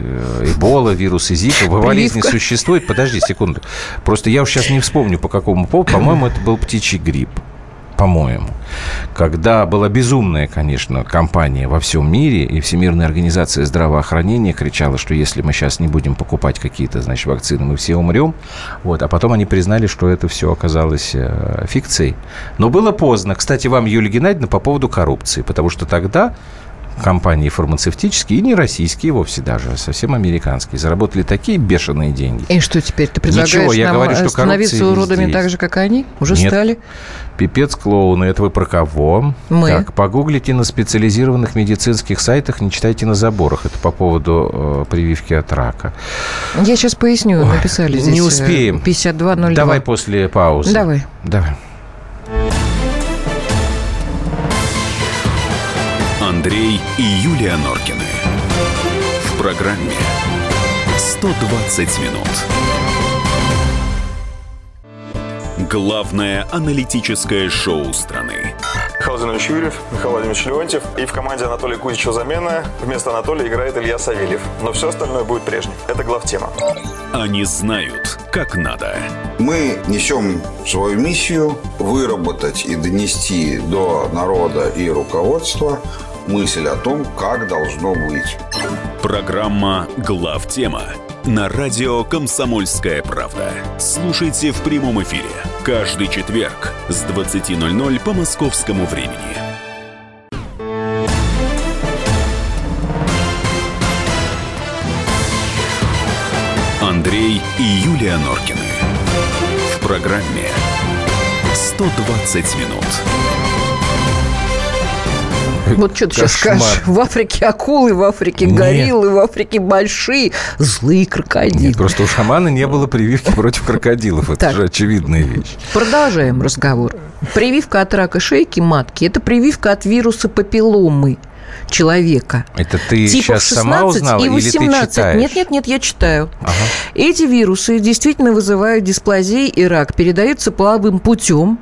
эбола, вирусы Зика. Болезнь не существует. Подожди секунду. Просто я уж сейчас не вспомню, по какому поводу. По-моему, это был птичий грипп. По-моему. Когда была безумная, конечно, кампания во всем мире, и Всемирная организация здравоохранения кричала, что если мы сейчас не будем покупать какие-то, значит, вакцины, мы все умрем. Вот. А потом они признали, что это все оказалось фикцией. Но было поздно. Кстати, вам, Юлия Геннадьевна, по поводу коррупции. Потому что тогда... компании фармацевтические, и не российские вовсе даже, а совсем американские, заработали такие бешеные деньги. И что теперь ты предлагаешь? Ничего, я нам говорю, что становиться уродами так же, как они? Уже Нет. стали? Пипец клоуны. Это вы про кого? Мы. Так, погуглите на специализированных медицинских сайтах, не читайте на заборах. Это по поводу э, прививки от рака. Я сейчас поясню. Написали Ой, здесь. Не успеем. пятьдесят два ноль два. Давай после паузы. Давай. Давай. Андрей и Юлия Норкины. В программе сто двадцать минут. Главное аналитическое шоу страны. Михаил Владимирович Юрьев, Михаил Владимирович Леонтьев. И в команде Анатолия Кузичева замена. Вместо Анатолия играет Илья Савельев. Но все остальное будет прежним. Это главтема. Они знают, как надо. Мы несем свою миссию выработать и донести до народа и руководства мысль о том, как должно быть. Программа «Главтема» на радио «Комсомольская правда». Слушайте в прямом эфире каждый четверг с двадцати ноль-ноль по московскому времени. Андрей и Юлия Норкины. В программе «сто двадцать минут». Вот что ты сейчас скажешь? В Африке акулы, в Африке гориллы, Нет. в Африке большие злые крокодилы. Нет, просто у шамана не было прививки против крокодилов. Это так. же очевидная вещь. Продолжаем разговор. Прививка от рака шейки матки – это прививка от вируса папилломы человека. Это ты типа сейчас сама узнала или ты читаешь? Нет, нет, нет, я читаю. Ага. Эти вирусы действительно вызывают дисплазии и рак, передаются половым путем.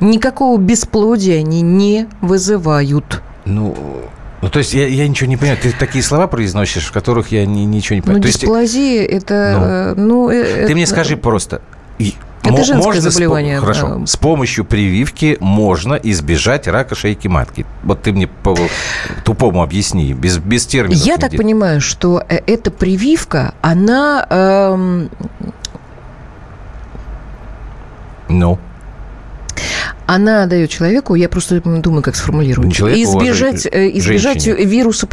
Никакого бесплодия они не вызывают. Ну, ну то есть я, я ничего не понимаю. Ты такие слова произносишь, в которых я ни, ничего не понимаю. Ну, дисплазия есть, это... Ну, ну, ты это... мне скажи просто... Это женское заболевание. С, хорошо. С помощью прививки можно избежать рака шейки матки. Вот ты мне по-тупому объясни, без, без терминов. Я так понимаю, что эта прививка, она... Эм... Ну... Она дает человеку, я просто думаю, как сформулировать, избежать, избежать вируса,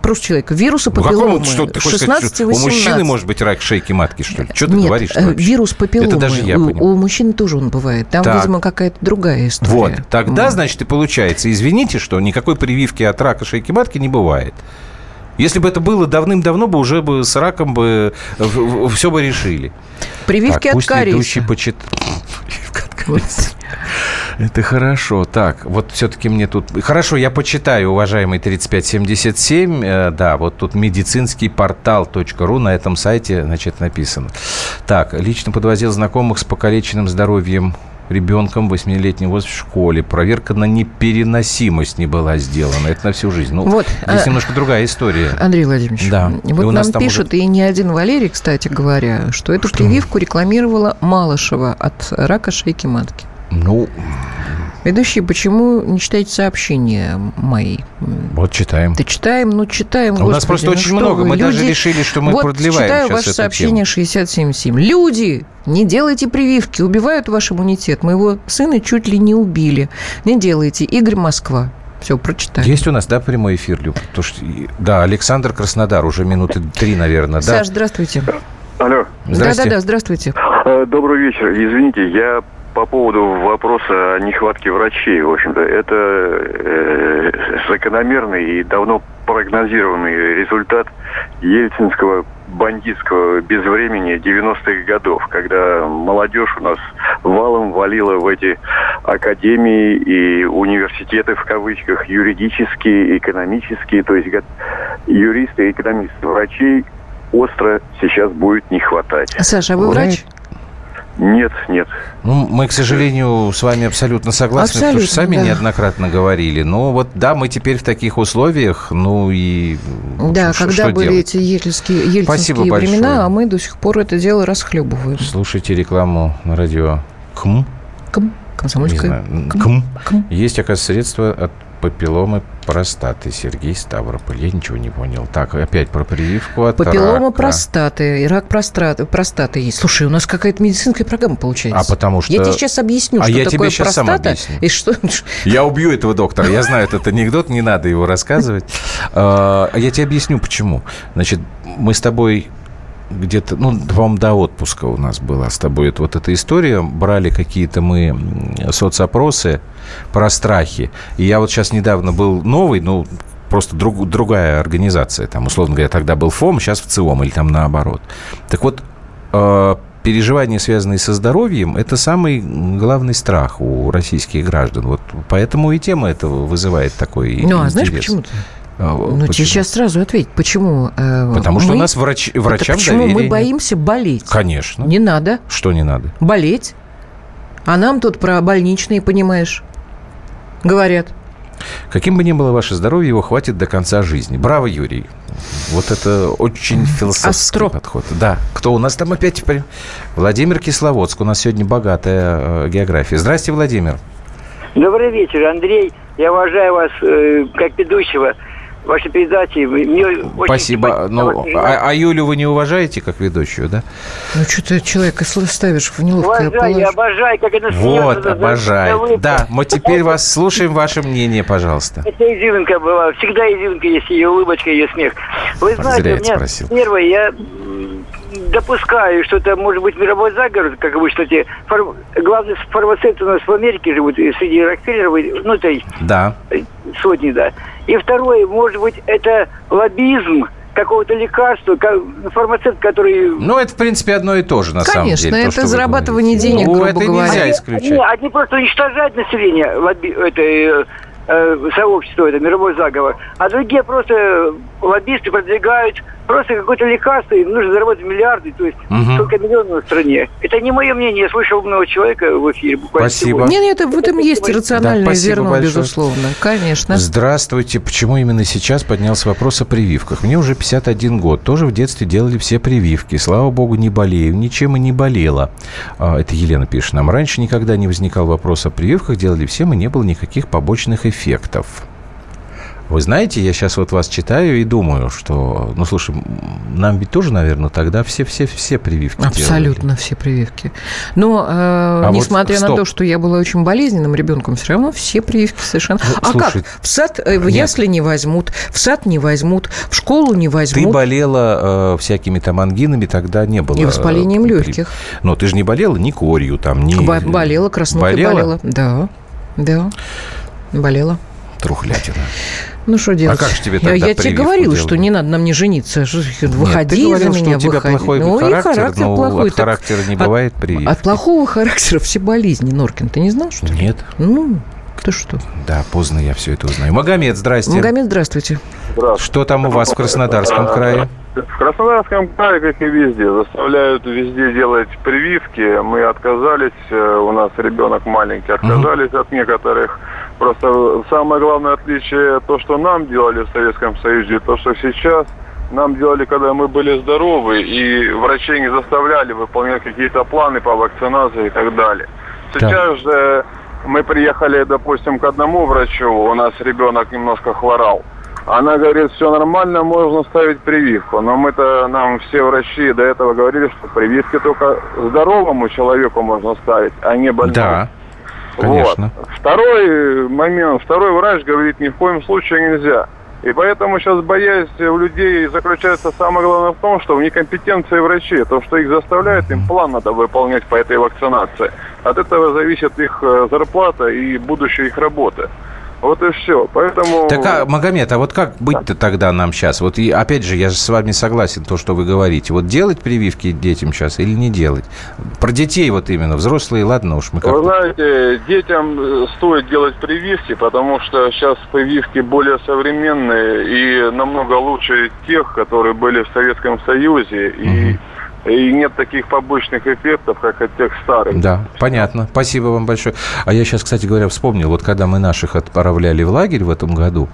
просто человека, вируса папилломы. шестнадцать-восемнадцать. У мужчины может быть рак шейки матки, что ли? Что ты Нет, говоришь? Нет, вирус папилломы. У, у мужчин тоже он бывает. Там, так. видимо, какая-то другая история. Вот, тогда, значит, и получается, извините, что никакой прививки от рака шейки матки не бывает. Если бы это было давным-давно, бы уже бы с раком бы все бы решили. Прививки так, от кариеса. Почит... Прививка от кариеса. Это хорошо. Так, вот все-таки мне тут... Хорошо, я почитаю, уважаемый тридцать пять семьдесят семь. Да, вот тут медицинский портал точка ру. На этом сайте, значит, написано. Так, лично подвозил знакомых с покалеченным здоровьем ребенком восьмилетнего возраста в школе. Проверка на непереносимость не была сделана. Это на всю жизнь. Ну, вот, здесь а... немножко другая история. Андрей Владимирович, да. вот нам пишут, уже... и не один Валерий, кстати говоря, что эту что? прививку рекламировала Малышева от рака шейки матки. Ну... Ведущие, почему не читаете сообщения мои? Вот читаем. Да читаем, ну читаем. Господи, у нас просто ну очень много. Вы, мы люди... даже решили, что мы вот продлеваем сейчас эту тему. Вот читаю ваше сообщение шестьдесят семь семь. Люди, не делайте прививки, убивают ваш иммунитет. Моего сына чуть ли не убили. Не делайте. Игорь, Москва. Все, прочитали. Есть у нас, да, прямой эфир, Люк? Что, да, Александр, Краснодар, уже минуты три, наверное, да? Саш, здравствуйте. Алло. Здравствуйте. Да-да-да, здравствуйте. Добрый вечер. Извините, я по поводу вопроса о нехватке врачей, в общем-то, это э, закономерный и давно прогнозированный результат ельцинского бандитского безвремени девяностых годов, когда молодежь у нас валом валила в эти академии и университеты, в кавычках, юридические, экономические, то есть юристы, экономисты, врачей остро сейчас будет не хватать. Саша, а вы врач? Нет, нет. Ну, мы, к сожалению, с вами абсолютно согласны, абсолютно, потому что сами да. неоднократно говорили. Но вот да, мы теперь в таких условиях, ну и да, что, когда что были делать? Эти ельцинские, ельцинские времена, а мы до сих пор это дело расхлебываем. Слушайте рекламу на радио КМ. КМ. Комсомольская. КМ. КМ. КМ. Есть, оказывается, средства от папилломы простаты. Сергей Ставрополь. Я ничего не понял. Так, опять про прививку от папиллома рака. Простаты. И рак простаты, простаты есть. Слушай, у нас какая-то медицинская программа получается. А потому что... Я тебе сейчас объясню, а что я такое тебе сейчас простата. Сам и что... Я убью этого доктора. Я знаю этот анекдот, не надо его рассказывать. Я тебе объясню, почему. Значит, мы с тобой... Где-то, ну, вам до отпуска у нас была с тобой это, вот эта история. Брали какие-то мы соцопросы про страхи. И я вот сейчас недавно был новый, ну, просто друг, другая организация. Там, условно говоря, тогда был ФОМ, сейчас в ЦИОМ или там наоборот. Так вот, э, переживания, связанные со здоровьем, это самый главный страх у российских граждан. Вот поэтому и тема этого вызывает такой интерес. Ну, а знаешь, почему-то? Ну, тебе сейчас сразу ответь, почему э, Потому что мы, у нас врач, врачам почему доверие. Почему мы боимся болеть? Конечно. Не надо. Что не надо? Болеть. А нам тут про больничные, понимаешь, говорят. Каким бы ни было ваше здоровье, его хватит до конца жизни. Браво, Юрий. Вот это очень философский Остро. Подход. Да. Кто у нас там опять? Владимир Кисловодск. У нас сегодня богатая география. Здрасте, Владимир. Добрый вечер, Андрей. Я уважаю вас э, как ведущего. Ваши передачи. Мне спасибо. Очень... Ну, а, а Юлю вы не уважаете как ведущую, да? Ну, что ты человека ставишь в неловкое положение. Уважаю, обожаю, как это смеется. Вот, обожаю. Да, мы теперь вас слушаем, ваше мнение, пожалуйста. Это изюминка была. Всегда изюминка есть, ее улыбочка, ее смех. Вы знаете, у меня нервы, я допускаю, что это может быть мировой заговор, как вы считаете. Фар... Главные фармацевты у нас в Америке живут, среди Рокфеллеров, ну, то есть... Да. Сотни, да. И второе, может быть, это лоббизм какого-то лекарства, фармацевт, который... Ну, это, в принципе, одно и то же, на конечно, самом деле. Конечно, это зарабатывание денег, ну, грубо это говоря. Нельзя исключать. Они, они просто уничтожают население, лобби, это, э, сообщество, это мировой заговор. А другие просто лоббисты продвигают просто какое-то лекарство, им нужно заработать миллиарды, то есть угу. сколько миллионов в стране. Это не мое мнение, я слышал много человека в эфире буквально. Спасибо. Нет, нет, это, в этом есть рациональное да, зерно, большое. Безусловно. Конечно. Здравствуйте. Почему именно сейчас поднялся вопрос о прививках? Мне уже пятьдесят один год. Тоже в детстве делали все прививки. Слава богу, не болею, ничем и не болела. Это Елена пишет нам. Раньше никогда не возникал вопрос о прививках, делали всем, и не было никаких побочных эффектов. Вы знаете, я сейчас вот вас читаю и думаю, что, ну, слушай, нам ведь тоже, наверное, тогда все-все-все прививки делали. Абсолютно все прививки. Но, э, а несмотря вот, на то, что я была очень болезненным ребенком, все равно все прививки совершенно... Ну, а слушай, как? В сад, э, в ясли не возьмут, в сад не возьмут, в школу не возьмут. Ты болела э, всякими там ангинами, тогда не было... И воспалением э, легких. Но ты же не болела ни корью там, ни... Бо- болела, краснухой болела? болела. Да, да, болела. Трухлятина. Ну, что делать? А как же тебе тогда прививку делать? Я тебе говорила, что не надо нам не жениться. Выходи за меня, выходи. Нет, ты говорил, что у тебя плохой характер, но от характера не бывает прививки. От плохого характера все болезни, Норкин. Ты не знал, что ли? Нет. Ну, ты что? Да, поздно я все это узнаю. Магомед, здрасте. Магомед, здравствуйте. Здравствуйте. Что там у вас в Краснодарском крае? В Краснодарском крае, как и везде, заставляют везде делать прививки. Мы отказались, у нас ребенок маленький, отказались от некоторых. Просто самое главное отличие то, что нам делали в Советском Союзе, то, что сейчас нам делали, когда мы были здоровы, и врачей не заставляли выполнять какие-то планы по вакцинации и так далее. Сейчас же мы приехали, допустим, к одному врачу, у нас ребенок немножко хворал. Она говорит, все нормально, можно ставить прививку. Но мы-то, нам все врачи до этого говорили, что прививки только здоровому человеку можно ставить, а не больному. Да. Конечно. Вот. Второй момент, второй врач говорит, ни в коем случае нельзя. И поэтому сейчас боязнь у людей заключается самое главное в том, что в некомпетенции врачей, то, что их заставляет, им план надо выполнять по этой вакцинации. От этого зависит их зарплата и будущее их работы. Вот и все. Поэтому... Так, а, Магомед, а вот как быть-то тогда нам сейчас? Вот и опять же, я же с вами согласен, то, что вы говорите. Вот делать прививки детям сейчас или не делать? Про детей вот именно. Взрослые, ладно уж мы как-то... Вы знаете, детям стоит делать прививки, потому что сейчас прививки более современные и намного лучше тех, которые были в Советском Союзе. И... И нет таких побочных эффектов, как от тех старых. Да, понятно. Спасибо вам большое. А я сейчас, кстати говоря, вспомнил, вот когда мы наших отправляли в лагерь в этом году,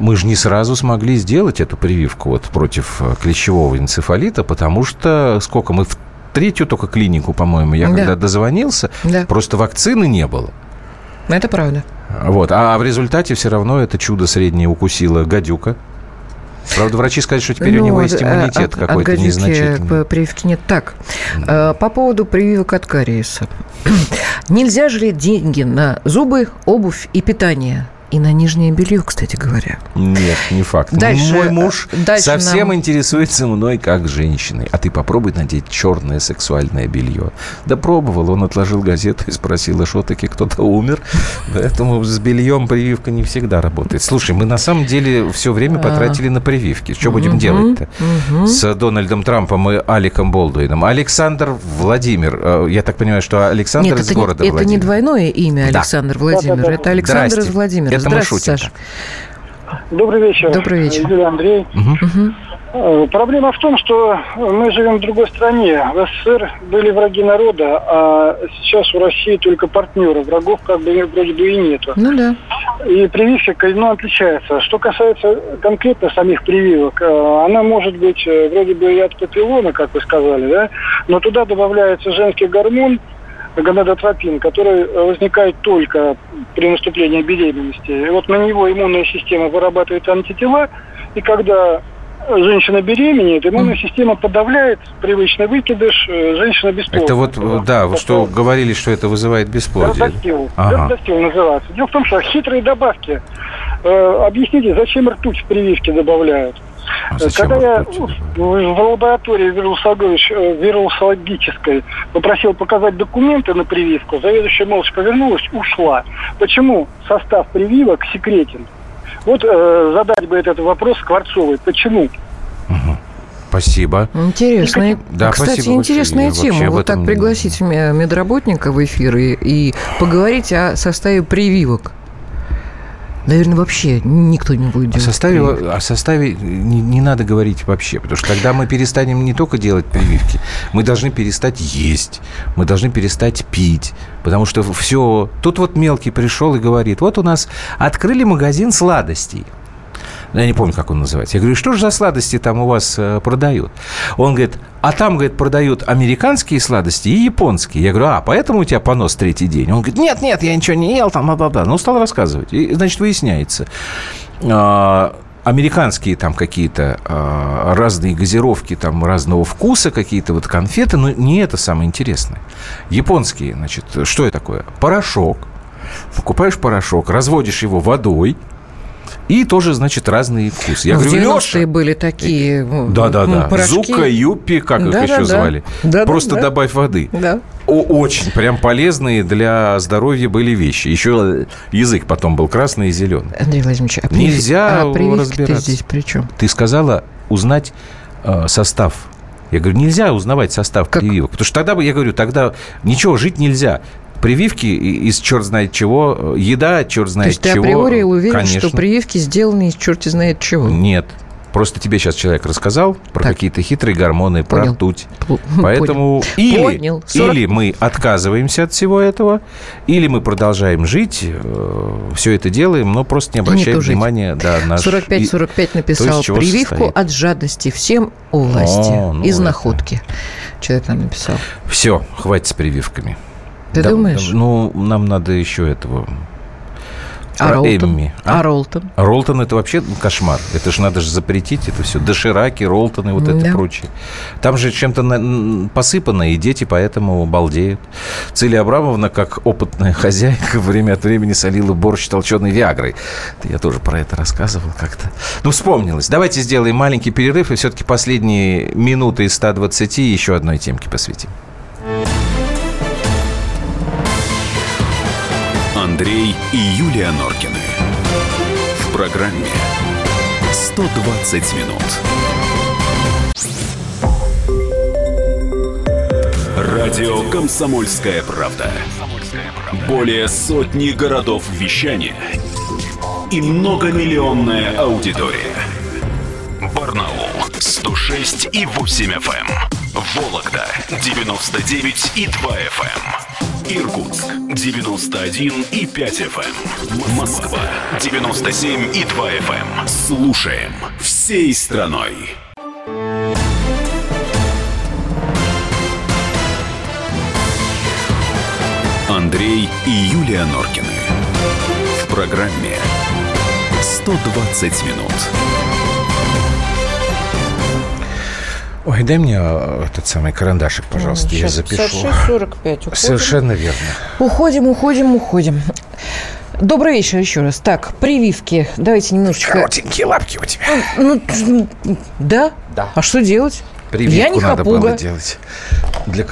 мы же не сразу смогли сделать эту прививку вот против клещевого энцефалита, потому что сколько мы в третью только клинику, по-моему, я да. когда дозвонился, да. просто вакцины не было. Это правда. Вот. А в результате все равно это чудо среднее укусило гадюка. Правда, врачи сказали, что теперь ну, у него есть иммунитет от, какой-то от незначительный. Прививки нет. Так, да. По поводу прививок от кариеса. Нельзя жалеть деньги на зубы, обувь и питание. И на нижнее белье, кстати говоря. Нет, не факт. Дальше, мой муж совсем нам... интересуется мной как женщиной. А ты попробуй надеть черное сексуальное белье. Да пробовал, он отложил газету и спросил, а что таки кто-то умер? Поэтому с бельем прививка не всегда работает. Слушай, мы на самом деле все время потратили на прививки. Что будем делать-то? С Дональдом Трампом и Аликом Болдуином. Александр Владимир. Я так понимаю, что Александр из города Владимир. Это не двойное имя Александр Владимир. Это Александр из Владимира. Это мы шутим. Саша. Добрый вечер. Добрый вечер. Юрий Андрей. Угу. Проблема в том, что мы живем в другой стране. В СССР были враги народа, а сейчас у России только партнеры. Врагов как бы вроде бы и нету. Ну да. И прививка ну, отличается. Что касается конкретно самих прививок, она может быть вроде бы и от папиллома, как вы сказали, да? Но туда добавляется женский гормон, гонадотропин, который возникает только при наступлении беременности. И вот на него иммунная система вырабатывает антитела, и когда женщина беременеет, иммунная система подавляет привычный выкидыш, женщина бесплодна. Это вот, это, да, это, что это, говорили, что это вызывает бесплодие. Гордостил, ага. гордостил называется. Дело в том, что хитрые добавки. Э, объясните, зачем ртуть в прививке добавляют? А когда я в лаборатории вирусологической попросил показать документы на прививку, заведующая молча повернулась, ушла. Почему состав прививок секретен? Вот э, задать бы этот вопрос Скворцовой. Почему? Угу. Спасибо. Интересная, да, кстати, спасибо, интересная тема. Вот так пригласить медработника в эфир и, и поговорить о составе прививок. Наверное, вообще никто не будет делать. О составе, о составе не, не надо говорить вообще, потому что тогда мы перестанем не только делать прививки, мы должны перестать есть, мы должны перестать пить, потому что все... Тут вот мелкий пришел и говорит, вот у нас открыли магазин сладостей. Я не помню, как он называется. Я говорю, что же за сладости там у вас продают? Он говорит, а там, говорит, продают американские сладости и японские. Я говорю, а, поэтому у тебя понос третий день? Он говорит, нет, нет, я ничего не ел, там, бла-бла-бла. Ну, стал рассказывать. И, значит, выясняется. Американские там какие-то э, разные газировки там разного вкуса, какие-то вот конфеты, но не это самое интересное. Японские, значит, что это такое? Порошок. Покупаешь порошок, разводишь его водой. И тоже, значит, разные вкусы. Я ну, говорю, Леша... были такие да, да, да. порошки. Зука, Юпи, как да, их да, еще да. звали. Да, Просто да, добавь да. воды. Да. О, очень прям полезные для здоровья были вещи. Еще язык потом был красный и зеленый. Андрей Владимирович, а прививки, Нельзя а прививки разбираться. Ты здесь при чем? Ты сказала узнать э, состав. Я говорю, нельзя узнавать состав как? прививок. Потому что тогда, я говорю, тогда ничего, жить нельзя. Прививки из черт знает чего, еда черт знает чего. То есть чего, ты априори уверен, конечно. Что прививки сделаны из черт знает чего? Нет. Просто тебе сейчас человек рассказал про так. какие-то хитрые гормоны, Понял. про ртуть. Понял. Поэтому Понял. Или, Понял. или мы отказываемся от всего этого, или мы продолжаем жить, все это делаем, но просто не обращаем Нету внимания да, на сорок пять сорок пять написал то, прививку состоит. От жадности всем у власти. О, ну из это. находки. Человек нам написал. Все, хватит с прививками. Ты да, думаешь? Ну, нам надо еще этого... Про Ролтон. Эмми. А? А Ролтон. Ролтон — это вообще кошмар. Это же надо же запретить это все. Дошираки, Ролтоны, вот да. это прочее. Там же чем-то на... посыпано, и дети поэтому балдеют. Цилия Абрамовна, как опытная хозяйка, время от времени солила борщ толченой виагрой. Я тоже про это рассказывал как-то. Ну, вспомнилось. Давайте сделаем маленький перерыв, и все-таки последние минуты из ста двадцати еще одной темке посвятим. Андрей и Юлия Норкины. В программе сто двадцать минут. Радио «Комсомольская правда». Более сотни городов вещания и многомиллионная аудитория. Барнаул сто шесть и восемь эф эм. Вологда девяносто девять и два эф эм. Иркутск девяносто один и пять эф эм. Москва девяносто семь и два эф эм. Слушаем всей страной. Андрей и Юлия Норкины. В программе сто двадцать минут. Ой, дай мне этот самый карандашик, пожалуйста, сейчас я запишу. пятьдесят шесть сорок пять. Совершенно верно. Уходим, уходим, уходим. Добрый вечер еще раз. Так, прививки. Давайте немножечко... Коротенькие лапки у тебя. Ну, ну, да? Да. А что делать? Прививку я не надо хапуга. Было делать. Для...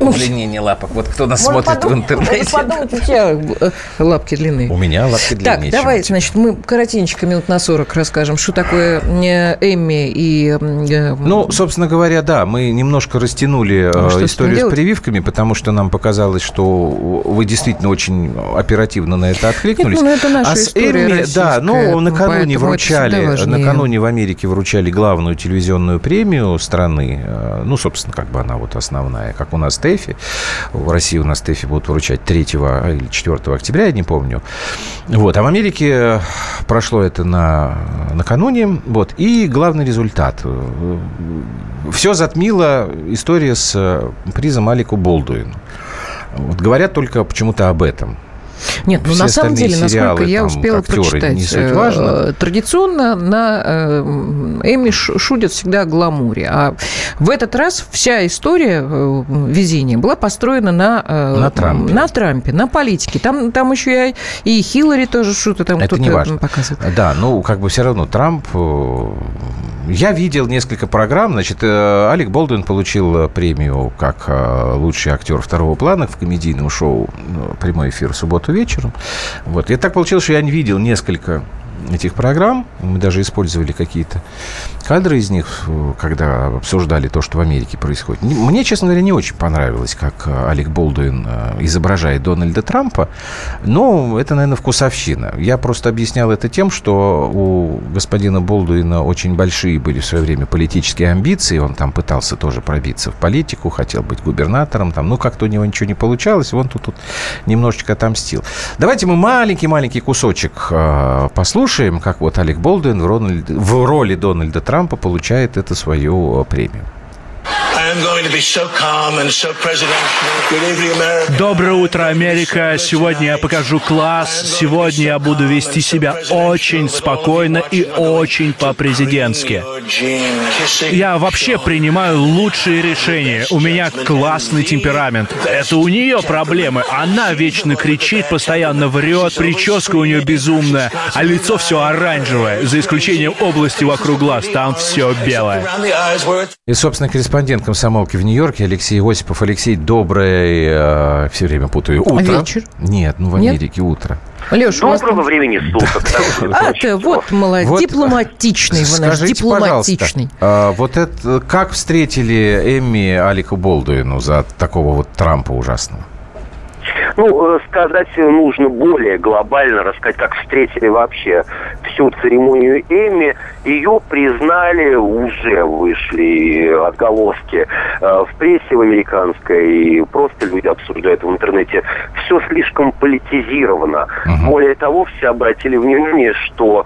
Удлинение лапок. Вот кто нас можно смотрит подумать, в интернете. Подумать, у тебя лапки длинные. У меня лапки длиннее. Так, давай, значит, мы коротенько минут на сорок расскажем, что такое Эмми и... Ну, собственно говоря, да, мы немножко растянули ну, историю с делать? Прививками, потому что нам показалось, что вы действительно очень оперативно на это откликнулись. Нет, ну, это наша а с Эмми, да, ну, накануне вручали, накануне в Америке вручали главную телевизионную премию страны. Ну, собственно, как бы она вот основная, как у нас ТЭФИ. В России у нас ТЭФИ будут вручать третьего или четвёртого октября, я не помню. Вот. А в Америке прошло это на, накануне. Вот. И главный результат. Все затмила история с призом Алику Болдуину. Вот. Говорят только почему-то об этом. Нет, ну на самом деле, сериалы, насколько я там, успела прочитать, важно. Традиционно на Эмми шутят всегда о гламуре. А в этот раз вся история везения была построена на, на, Трампе. на Трампе, на политике. Там, там еще и, и Хиллари тоже что-то там это кто-то не важно. Показывает. Да, ну как бы все равно Трамп... Я видел несколько программ. Значит, Алек Болдуин получил премию как лучший актер второго плана в комедийном шоу «Прямой эфир» в субботу вечером. Вот. И так получилось, что я не видел несколько этих программ. Мы даже использовали какие-то кадры из них, когда обсуждали то, что в Америке происходит. Мне, честно говоря, не очень понравилось, как Алек Болдуин изображает Дональда Трампа. Но это, наверное, вкусовщина. Я просто объяснял это тем, что у господина Болдуина очень большие были в свое время политические амбиции. Он там пытался тоже пробиться в политику, хотел быть губернатором. Там. Но как-то у него ничего не получалось. Он тут, тут немножечко отомстил. Давайте мы маленький-маленький кусочек послушаем, как вот Алек Болдуин в, Рональд... в роли Дональда Трампа получает эту свою премию. Доброе утро, Америка. Сегодня я покажу класс. Сегодня я буду вести себя очень спокойно и очень по-президентски. Я вообще принимаю лучшие решения. У меня классный темперамент. Это у нее проблемы. Она вечно кричит, постоянно врет. Прическа у нее безумная. А лицо все оранжевое, за исключением области вокруг глаз. Там все белое. И, собственно, корреспондент «Комсомолки» в Нью-Йорке Алексей Осипов. Алексей, доброе, э, все время путаю, утро. Вечер? Нет, ну в Америке Нет? утро. Леш, доброго вас... времени суток. А ты вот молодец, дипломатичный вы наш, дипломатичный. Вот это как встретили Эмми Алику Болдуину за такого вот Трампа ужасного? Ну, сказать нужно более глобально, рассказать, как встретили вообще всю церемонию Эмми. Ее признали, уже вышли отголоски в прессе в американской, и просто люди обсуждают в интернете. Все слишком политизировано. Угу. Более того, все обратили внимание, что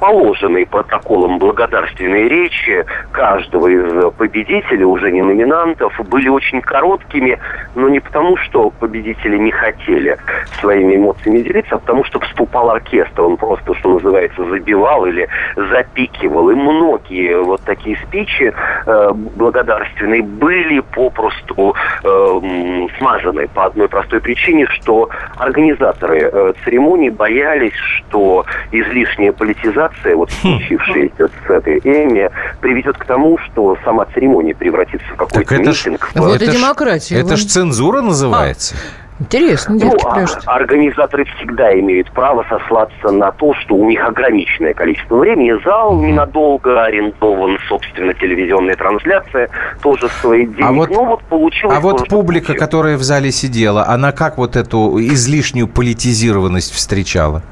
положенные протоколом благодарственные речи каждого из победителей, уже не номинантов, были очень короткими, но не потому, что победители не хотели своими эмоциями делиться, потому что вступал оркестр, он просто, что называется, забивал или запикивал. И многие вот такие спичи э, благодарственные были попросту э, смазаны по одной простой причине, что организаторы э, церемонии боялись, что излишняя политизация, вот случившаяся с этой Эмми, приведет к тому, что сама церемония превратится в какой-то митинг. Ж, вот это демократия. Это ж цензура называется. А, интересно, девочки, ну, а, организаторы всегда имеют право сослаться на то, что у них ограниченное количество времени. Зал mm-hmm. ненадолго арендован, собственно, телевизионная трансляция тоже свои деньги. А вот, ну, вот, получилось а вот публика, случилось. которая в зале сидела, она как вот эту излишнюю политизированность встречала?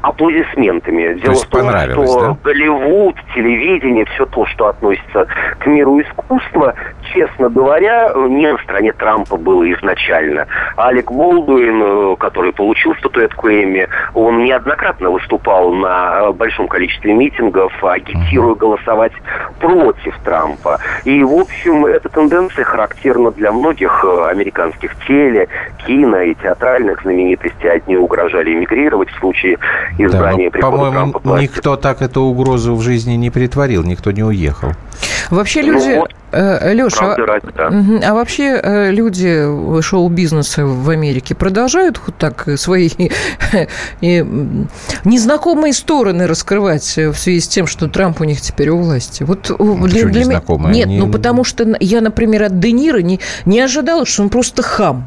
Аплодисментами. Дело в том, что да? Голливуд, телевидение, все то, что относится к миру искусства, честно говоря, не на стороне Трампа было изначально. Алек Болдуин, который получил статуэтку Эмми, он неоднократно выступал на большом количестве митингов, агитируя голосовать против Трампа. И, в общем, эта тенденция характерна для многих американских теле, кино и театральных знаменитостей. Одни угрожали эмигрировать в случае избрания да, прихода Трампа. По-моему, никто так эту угрозу в жизни не притворил, никто не уехал. Вообще люди... Ну, вот. Леша, а, да. а вообще люди шоу-бизнеса в Америке продолжают вот так свои незнакомые стороны раскрывать в связи с тем, что Трамп у них теперь у власти? Вот ну, для, для меня... Нет, не... ну потому что я, например, от Де Ниро не, не ожидала, что он просто хам.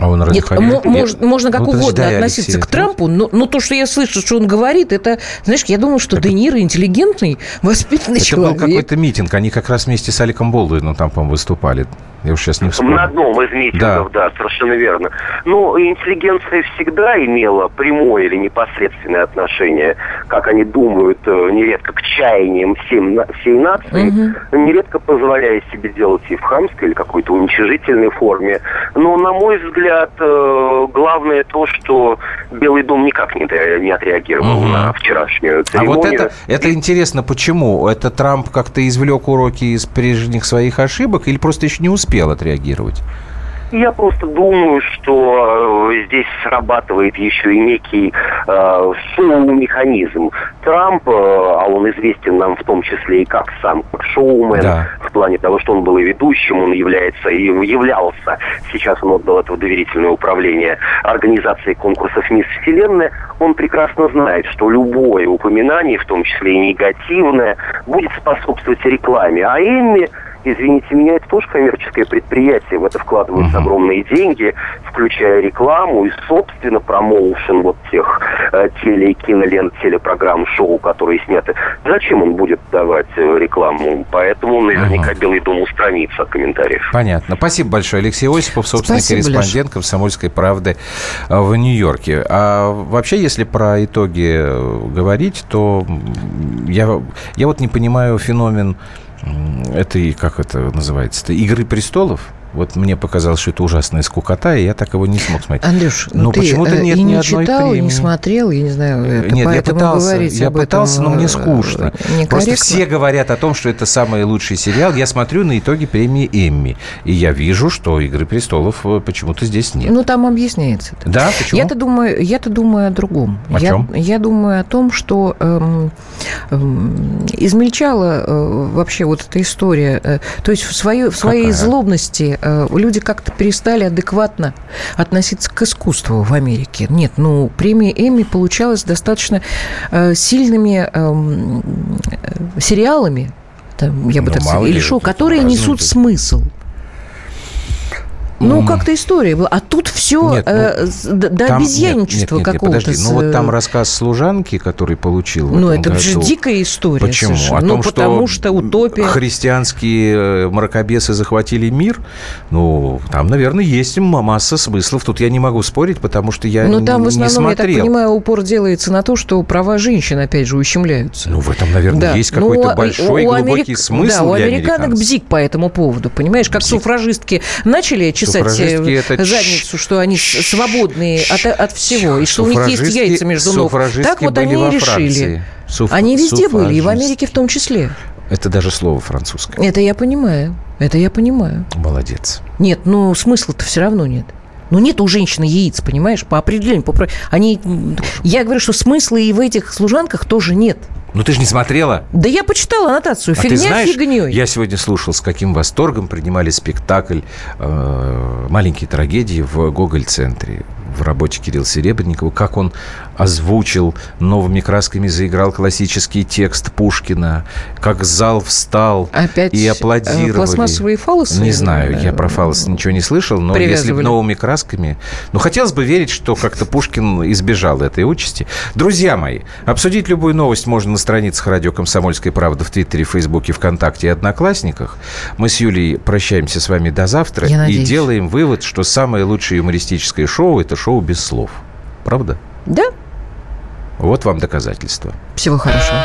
А он Нет, м- можно, можно как ну, угодно да, относиться Алексей, к Трампу, но, но то, что я слышу, что он говорит, это, знаешь, я думаю, что это... Де Ниро интеллигентный, воспитанный это человек. Это был какой-то митинг, они как раз вместе с Алеком Болдуином там, по-моему, выступали. Я уж сейчас не вспомню. На одном из митингов, да, да совершенно верно. Но интеллигенция всегда имела прямое или непосредственное отношение, как они думают, нередко к чаяниям всей нации, угу. нередко позволяя себе делать и в хамской или какой-то уничижительной форме. Но, на мой взгляд, главное то, что Белый дом никак не отреагировал угу. на вчерашнюю церемонию. А вот это, это интересно, почему? Это Трамп как-то извлек уроки из прежних своих ошибок или просто еще не успел? успел отреагировать? Я просто думаю, что здесь срабатывает еще и некий э, шоу-механизм. Трамп, э, а он известен нам в том числе и как сам шоумен, да. в плане того, что он был и ведущим, он является и являлся, сейчас он отдал это в доверительное управление организации конкурсов «Мисс Вселенная», он прекрасно знает, что любое упоминание, в том числе и негативное, будет способствовать рекламе. А Эмми... Извините меня, это тоже коммерческое предприятие, в это вкладываются огромные деньги, включая рекламу и, собственно, промоушен вот тех э, теле- и кинолент, телепрограмм, шоу, которые сняты. Зачем он будет давать рекламу? Поэтому наверняка Белый дом устранится от комментариев. Понятно. Спасибо большое, Алексей Осипов, собственно, Спасибо, корреспондент Леша. «Комсомольской правды» в Нью-Йорке. А вообще, если про итоги говорить, то я, я вот не понимаю феномен Это и как это называется? Это «Игры престолов». Вот мне показалось, что это ужасная скукота, и я так его не смог смотреть. Андрюш, но ты почему-то нет и ни не читал, одной и не смотрел, я не знаю, это, нет, я пытался, я пытался, но мне скучно. Просто все говорят о том, что это самый лучший сериал. Я смотрю на итоги премии Эмми, и я вижу, что «Игры престолов» почему-то здесь нет. Ну, там объясняется. Это. Да, почему? Я-то думаю, я-то думаю о другом. О я, чем? Я думаю о том, что эм, эм, измельчала э, вообще вот эта история. Э, то есть в, свое, в своей злобности... Люди как-то перестали адекватно относиться к искусству в Америке. Нет, ну, премия Эмми получалась достаточно э, сильными э, э, сериалами, там, я бы ну, так сказала, или шоу, которые несут смысл. Ну, как-то история была. А тут все нет, э, ну, до там, обезьянничества нет, нет, нет, какого-то. Подожди, ну вот там рассказ служанки, который получил в этом году. Ну, это же дикая история. Почему? Совершенно. О том, ну, что потому что утопия. Христианские мракобесы захватили мир. Ну, там, наверное, есть масса смыслов. Тут я не могу спорить, потому что я не смотрел. Ну, там в основном, я так понимаю, упор делается на то, что права женщин, опять же, ущемляются. Ну, в этом, наверное, да. есть какой-то ну, большой, у, у глубокий Америк... смысл да, для американцев. Да, у американок бзик по этому поводу, понимаешь? Как бзик. Суфражистки начали читать. Суфражистки задницу, это... что они свободные от, от всего, и что у них есть яйца между ног. Так вот они и решили. Суф... Они везде были, и в Америке в том числе. Это даже слово французское. Это я понимаю. Это я понимаю. Молодец. Нет, ну смысла-то все равно нет. Ну нет у женщины яиц, понимаешь, по определению. По... Они... Я говорю, что смысла и в этих служанках тоже нет. Ну ты же не смотрела? Да я почитала аннотацию. А фигня ты знаешь, фигней. Я сегодня слушал, с каким восторгом принимали спектакль э, «Маленькие трагедии» в Гоголь-центре. В работе Кирилла Серебренникова, как он озвучил, новыми красками заиграл классический текст Пушкина, как зал встал. Опять и аплодировали. Пластмассовые фаллосы? Не знаю, я про фаллосы ничего не слышал, но если бы новыми красками... Ну, хотелось бы верить, что как-то Пушкин избежал этой участи. Друзья мои, обсудить любую новость можно на страницах радио «Комсомольская правда» в Твиттере, Фейсбуке, ВКонтакте и Одноклассниках. Мы с Юлей прощаемся с вами до завтра и делаем вывод, что самое лучшее юмористическое шоу – это шоу без слов. Правда? Да. Вот вам доказательство. Всего хорошего.